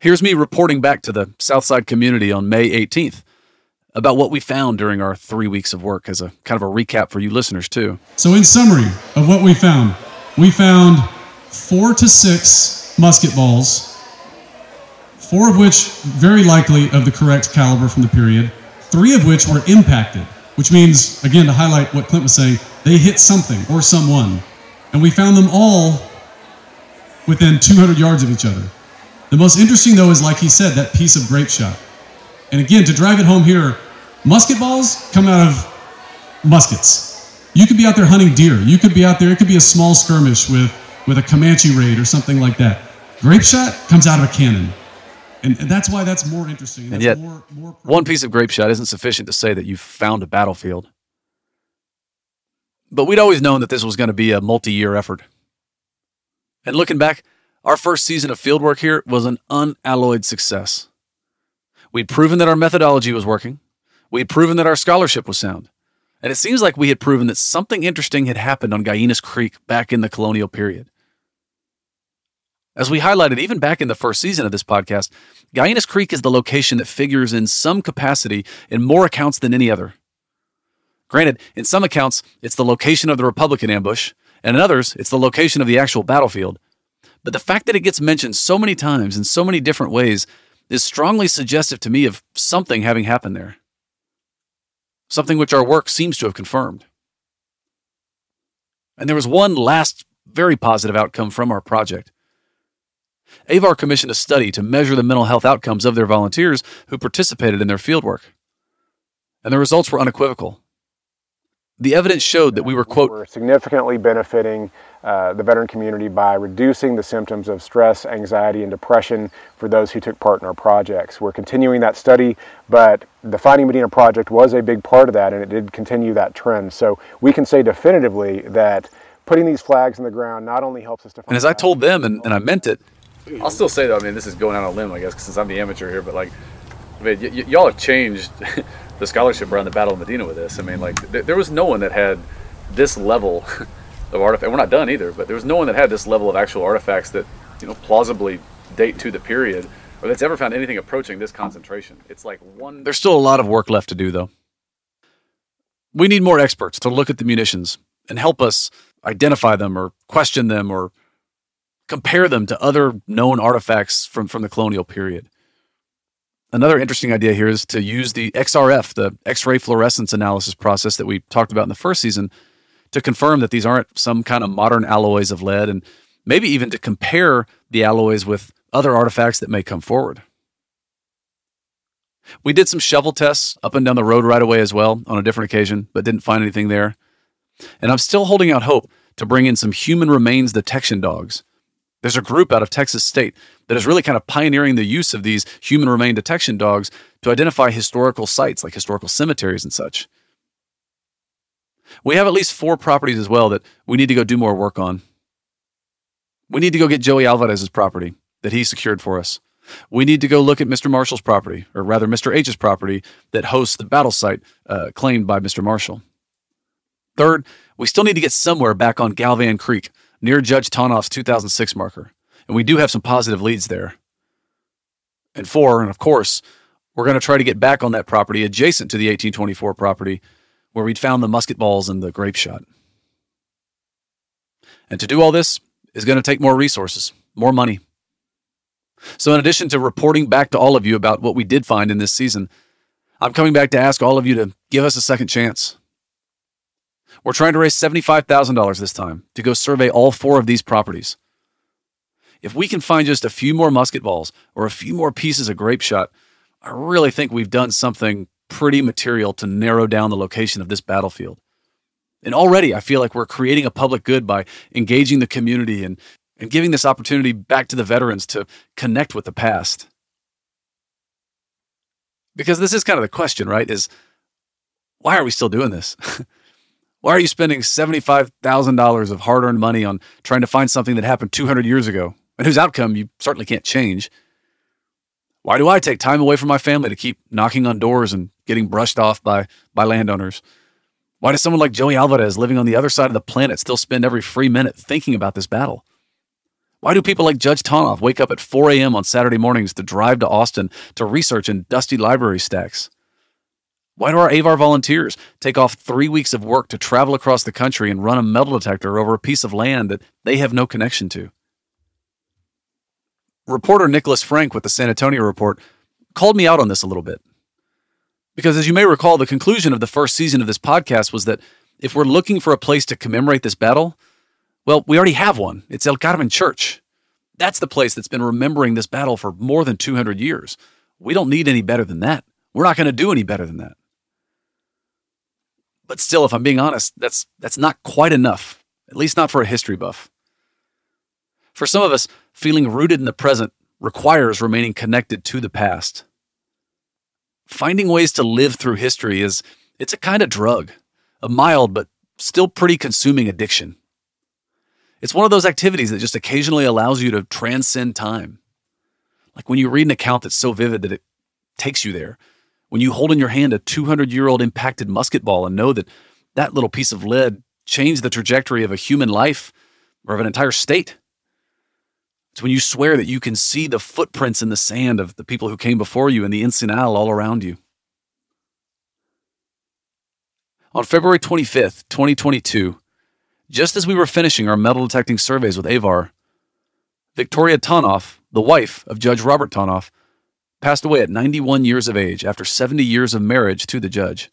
Here's me reporting back to the Southside community on May eighteenth about what we found during our three weeks of work as a kind of a recap for you listeners, too. So in summary of what we found, we found four to six musket balls, four of which very likely of the correct caliber from the period, three of which were impacted, which means, again, to highlight what Clint was saying, they hit something or someone. And we found them all within two hundred yards of each other. The most interesting, though, is, like he said, that piece of grape shot. And again, to drive it home here, musket balls come out of muskets. You could be out there hunting deer. You could be out there. It could be a small skirmish with, with a Comanche raid or something like that. Grape shot comes out of a cannon. And, and that's why that's more interesting. That's and yet, more, more one piece of grape shot isn't sufficient to say that you've found a battlefield. But we'd always known that this was going to be a multi-year effort. And looking back, our first season of fieldwork here was an unalloyed success. We'd proven that our methodology was working. We'd proven that our scholarship was sound. And it seems like we had proven that something interesting had happened on Gallinas Creek back in the colonial period. As we highlighted, even back in the first season of this podcast, Gallinas Creek is the location that figures in some capacity in more accounts than any other. Granted, in some accounts, it's the location of the Republican ambush, and in others, it's the location of the actual battlefield. But the fact that it gets mentioned so many times in so many different ways is strongly suggestive to me of something having happened there. Something which our work seems to have confirmed. And there was one last very positive outcome from our project. A V A R commissioned a study to measure the mental health outcomes of their volunteers who participated in their fieldwork. And the results were unequivocal. The evidence showed that we were, quote, we were significantly benefiting uh, the veteran community by reducing the symptoms of stress, anxiety, and depression for those who took part in our projects. We're continuing that study, but the Finding Medina project was a big part of that, and it did continue that trend. So we can say definitively that putting these flags in the ground not only helps us to... And as I told them, and, and I meant it... I'll still say, though, I mean, this is going out on a limb, I guess, since I'm the amateur here, but, like, I mean, y- y- y'all have changed... the scholarship around the Battle of Medina with this. I mean, like, th- there was no one that had this level of artifact. We're not done either, but there was no one that had this level of actual artifacts that, you know, plausibly date to the period or that's ever found anything approaching this concentration. It's like one... There's still a lot of work left to do, though. We need more experts to look at the munitions and help us identify them or question them or compare them to other known artifacts from, from the colonial period. Another interesting idea here is to use the X R F, the X-ray fluorescence analysis process that we talked about in the first season, to confirm that these aren't some kind of modern alloys of lead, and maybe even to compare the alloys with other artifacts that may come forward. We did some shovel tests up and down the road right away as well on a different occasion, but didn't find anything there. And I'm still holding out hope to bring in some human remains detection dogs. There's a group out of Texas State that is really kind of pioneering the use of these human remain detection dogs to identify historical sites like historical cemeteries and such. We have at least four properties as well that we need to go do more work on. We need to go get Joey Alvarez's property that he secured for us. We need to go look at Mister Marshall's property, or rather Mister H's property that hosts the battle site uh, claimed by Mister Marshall. Third, we still need to get somewhere back on Galvan Creek, near Judge Tonoff's two thousand six marker, and we do have some positive leads there. And four, and of course, we're going to try to get back on that property adjacent to the eighteen twenty-four property where we'd found the musket balls and the grape shot. And to do all this is going to take more resources, more money. So in addition to reporting back to all of you about what we did find in this season, I'm coming back to ask all of you to give us a second chance. We're trying to raise seventy-five thousand dollars this time to go survey all four of these properties. If we can find just a few more musket balls or a few more pieces of grape shot, I really think we've done something pretty material to narrow down the location of this battlefield. And already I feel like we're creating a public good by engaging the community and, and giving this opportunity back to the veterans to connect with the past. Because this is kind of the question, right? Is why are we still doing this? Why are you spending seventy-five thousand dollars of hard-earned money on trying to find something that happened two hundred years ago and whose outcome you certainly can't change. Why do I take time away from my family to keep knocking on doors and getting brushed off by, by landowners? Why does someone like Joey Alvarez living on the other side of the planet still spend every free minute thinking about this battle? Why do people like Judge Tonoff wake up at four a.m. on Saturday mornings to drive to Austin to research in dusty library stacks? Why do our A V A R volunteers take off three weeks of work to travel across the country and run a metal detector over a piece of land that they have no connection to? Reporter Nicholas Frank with the San Antonio Report called me out on this a little bit. Because as you may recall, the conclusion of the first season of this podcast was that if we're looking for a place to commemorate this battle, well, we already have one. It's El Carmen Church. That's the place that's been remembering this battle for more than two hundred years. We don't need any better than that. We're not going to do any better than that. But still, if I'm being honest, that's that's not quite enough, at least not for a history buff. For some of us, feeling rooted in the present requires remaining connected to the past. Finding ways to live through history is it's a kind of drug, a mild but still pretty consuming addiction. It's one of those activities that just occasionally allows you to transcend time. Like when you read an account that's so vivid that it takes you there. When you hold in your hand a two hundred year old impacted musket ball and know that that little piece of lead changed the trajectory of a human life or of an entire state. It's when you swear that you can see the footprints in the sand of the people who came before you and the Encinal all around you. On February twenty-fifth, twenty twenty-two, just as we were finishing our metal detecting surveys with A V A R, Victoria Tonoff, the wife of Judge Robert Tonoff, passed away at ninety-one years of age after seventy years of marriage to the judge.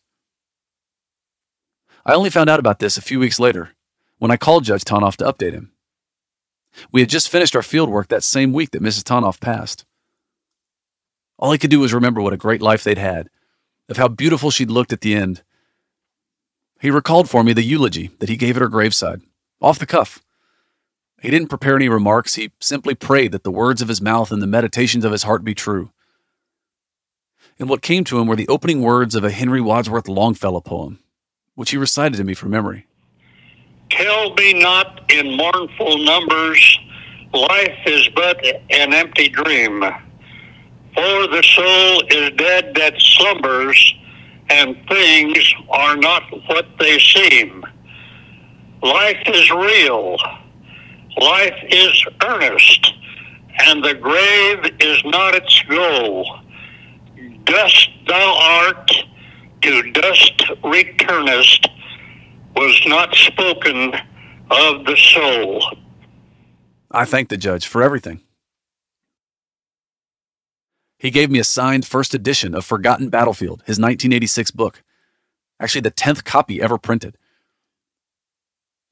I only found out about this a few weeks later when I called Judge Tonoff to update him. We had just finished our field work that same week that Missus Tonoff passed. All I could do was remember what a great life they'd had, of how beautiful she'd looked at the end. He recalled for me the eulogy that he gave at her graveside, off the cuff. He didn't prepare any remarks. He simply prayed that the words of his mouth and the meditations of his heart be true. And what came to him were the opening words of a Henry Wadsworth Longfellow poem, which he recited to me from memory. Tell me not in mournful numbers, life is but an empty dream. For the soul is dead that slumbers, and things are not what they seem. Life is real, life is earnest, and the grave is not its goal. Dust thou art, to dust returnest, was not spoken of the soul. I thank the judge for everything. He gave me a signed first edition of Forgotten Battlefield, his nineteen eighty-six book. Actually, the tenth copy ever printed.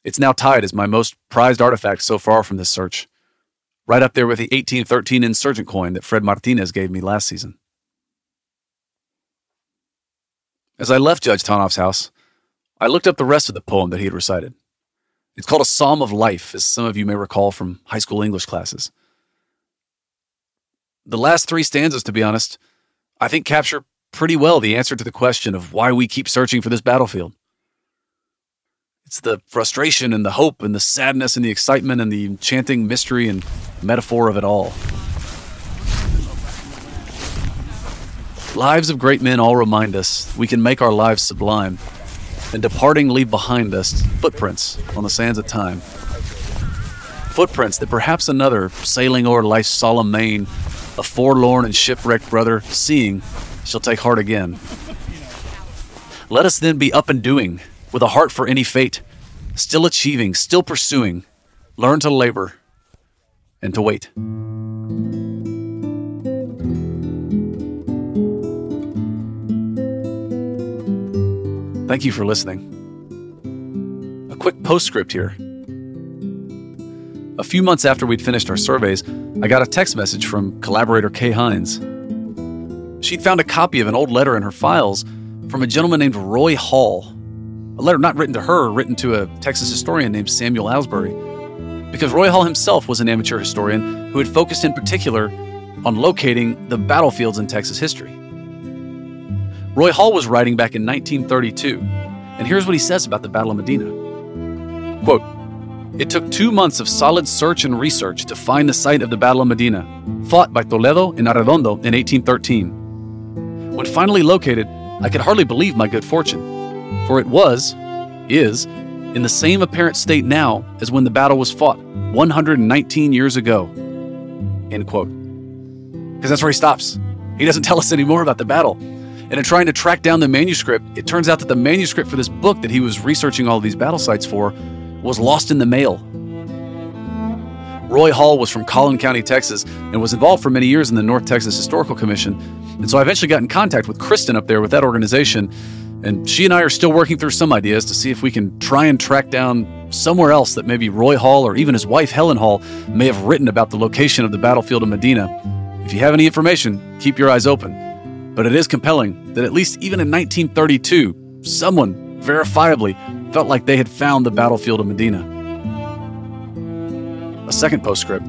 It's now tied as my most prized artifact so far from this search, right up there with the eighteen thirteen insurgent coin that Fred Martinez gave me last season. As I left Judge Tonoff's house, I looked up the rest of the poem that he had recited. It's called A Psalm of Life, as some of you may recall from high school English classes. The last three stanzas, to be honest, I think capture pretty well the answer to the question of why we keep searching for this battlefield. It's the frustration and the hope and the sadness and the excitement and the enchanting mystery and metaphor of it all. Lives of great men all remind us we can make our lives sublime, and departing leave behind us footprints on the sands of time. Footprints that perhaps another, sailing o'er life's solemn main, a forlorn and shipwrecked brother, seeing, shall take heart again. Let us then be up and doing, with a heart for any fate, still achieving, still pursuing, learn to labor and to wait. Thank you for listening. A quick postscript here. A few months after we'd finished our surveys, I got a text message from collaborator Kay Hines. She'd found a copy of an old letter in her files from a gentleman named Roy Hall, a letter not written to her, written to a Texas historian named Samuel Asbury, because Roy Hall himself was an amateur historian who had focused in particular on locating the battlefields in Texas history. Roy Hall was writing back in nineteen thirty-two, and here's what he says about the Battle of Medina. Quote, It took two months of solid search and research to find the site of the Battle of Medina, fought by Toledo and Arredondo in eighteen thirteen. When finally located, I could hardly believe my good fortune, for it was, is, in the same apparent state now as when the battle was fought one hundred nineteen years ago. End quote. Because that's where he stops. He doesn't tell us any more about the battle. And in trying to track down the manuscript, it turns out that the manuscript for this book that he was researching all these battle sites for was lost in the mail. Roy Hall was from Collin County, Texas, and was involved for many years in the North Texas Historical Commission. And so I eventually got in contact with Kristen up there with that organization, and she and I are still working through some ideas to see if we can try and track down somewhere else that maybe Roy Hall or even his wife Helen Hall may have written about the location of the battlefield of Medina. If you have any information, keep your eyes open. But it is compelling that at least even in nineteen thirty-two, someone verifiably felt like they had found the battlefield of Medina. A second postscript.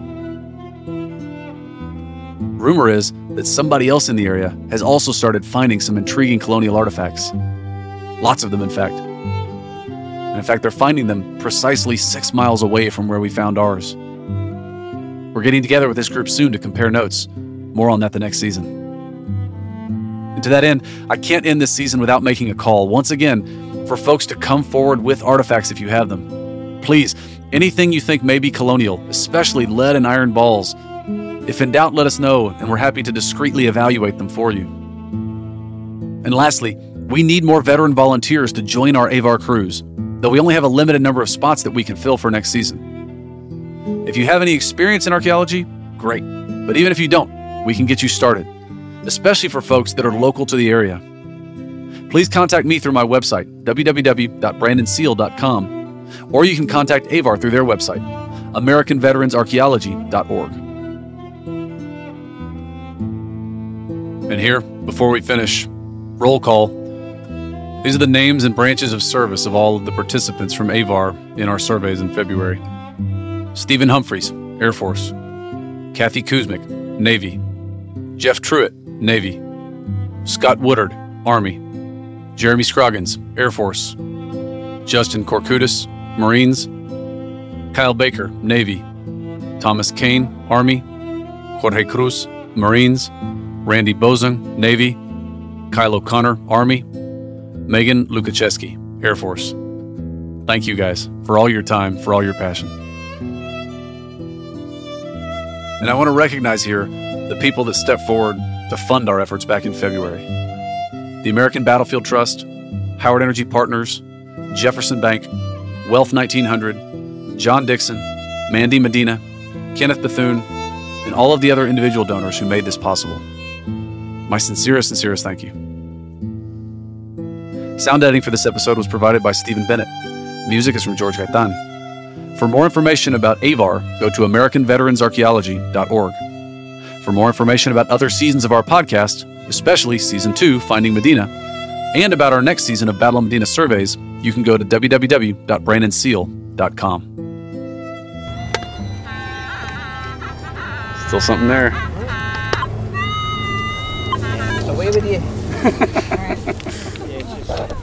Rumor is that somebody else in the area has also started finding some intriguing colonial artifacts. Lots of them, in fact. And in fact, they're finding them precisely six miles away from where we found ours. We're getting together with this group soon to compare notes. More on that the next season. And to that end, I can't end this season without making a call, once again, for folks to come forward with artifacts if you have them. Please, anything you think may be colonial, especially lead and iron balls. If in doubt, let us know, and we're happy to discreetly evaluate them for you. And lastly, we need more veteran volunteers to join our A V A R crews, though we only have a limited number of spots that we can fill for next season. If you have any experience in archaeology, great. But even if you don't, we can get you started, especially for folks that are local to the area. Please contact me through my website, w w w dot brandon seal dot com, or you can contact A V A R through their website, american veterans archaeology dot org. And here, before we finish, roll call. These are the names and branches of service of all of the participants from A V A R in our surveys in February. Stephen Humphreys, Air Force. Kathy Kuzmic, Navy. Jeff Truitt, Navy. Scott Woodard, Army. Jeremy Scroggins, Air Force. Justin Korkutis, Marines. Kyle Baker, Navy. Thomas Kane, Army. Jorge Cruz, Marines. Randy Bozing, Navy. Kyle O'Connor, Army. Megan Lukacheski, Air Force. Thank you guys for all your time, for all your passion. And I want to recognize here the people that stepped forward to fund our efforts back in February. The American Battlefield Trust, Howard Energy Partners, Jefferson Bank, Wealth nineteen hundred, John Dixon, Mandy Medina, Kenneth Bethune, and all of the other individual donors who made this possible. My sincerest, sincerest thank you. Sound editing for this episode was provided by Stephen Bennett. Music is from George Gaitan. For more information about A V A R, go to american veterans archaeology dot org. For more information about other seasons of our podcast, especially Season two, Finding Medina, and about our next season of Battle of Medina surveys, you can go to w w w dot brandon seal dot com. Still something there. Away with you. All right.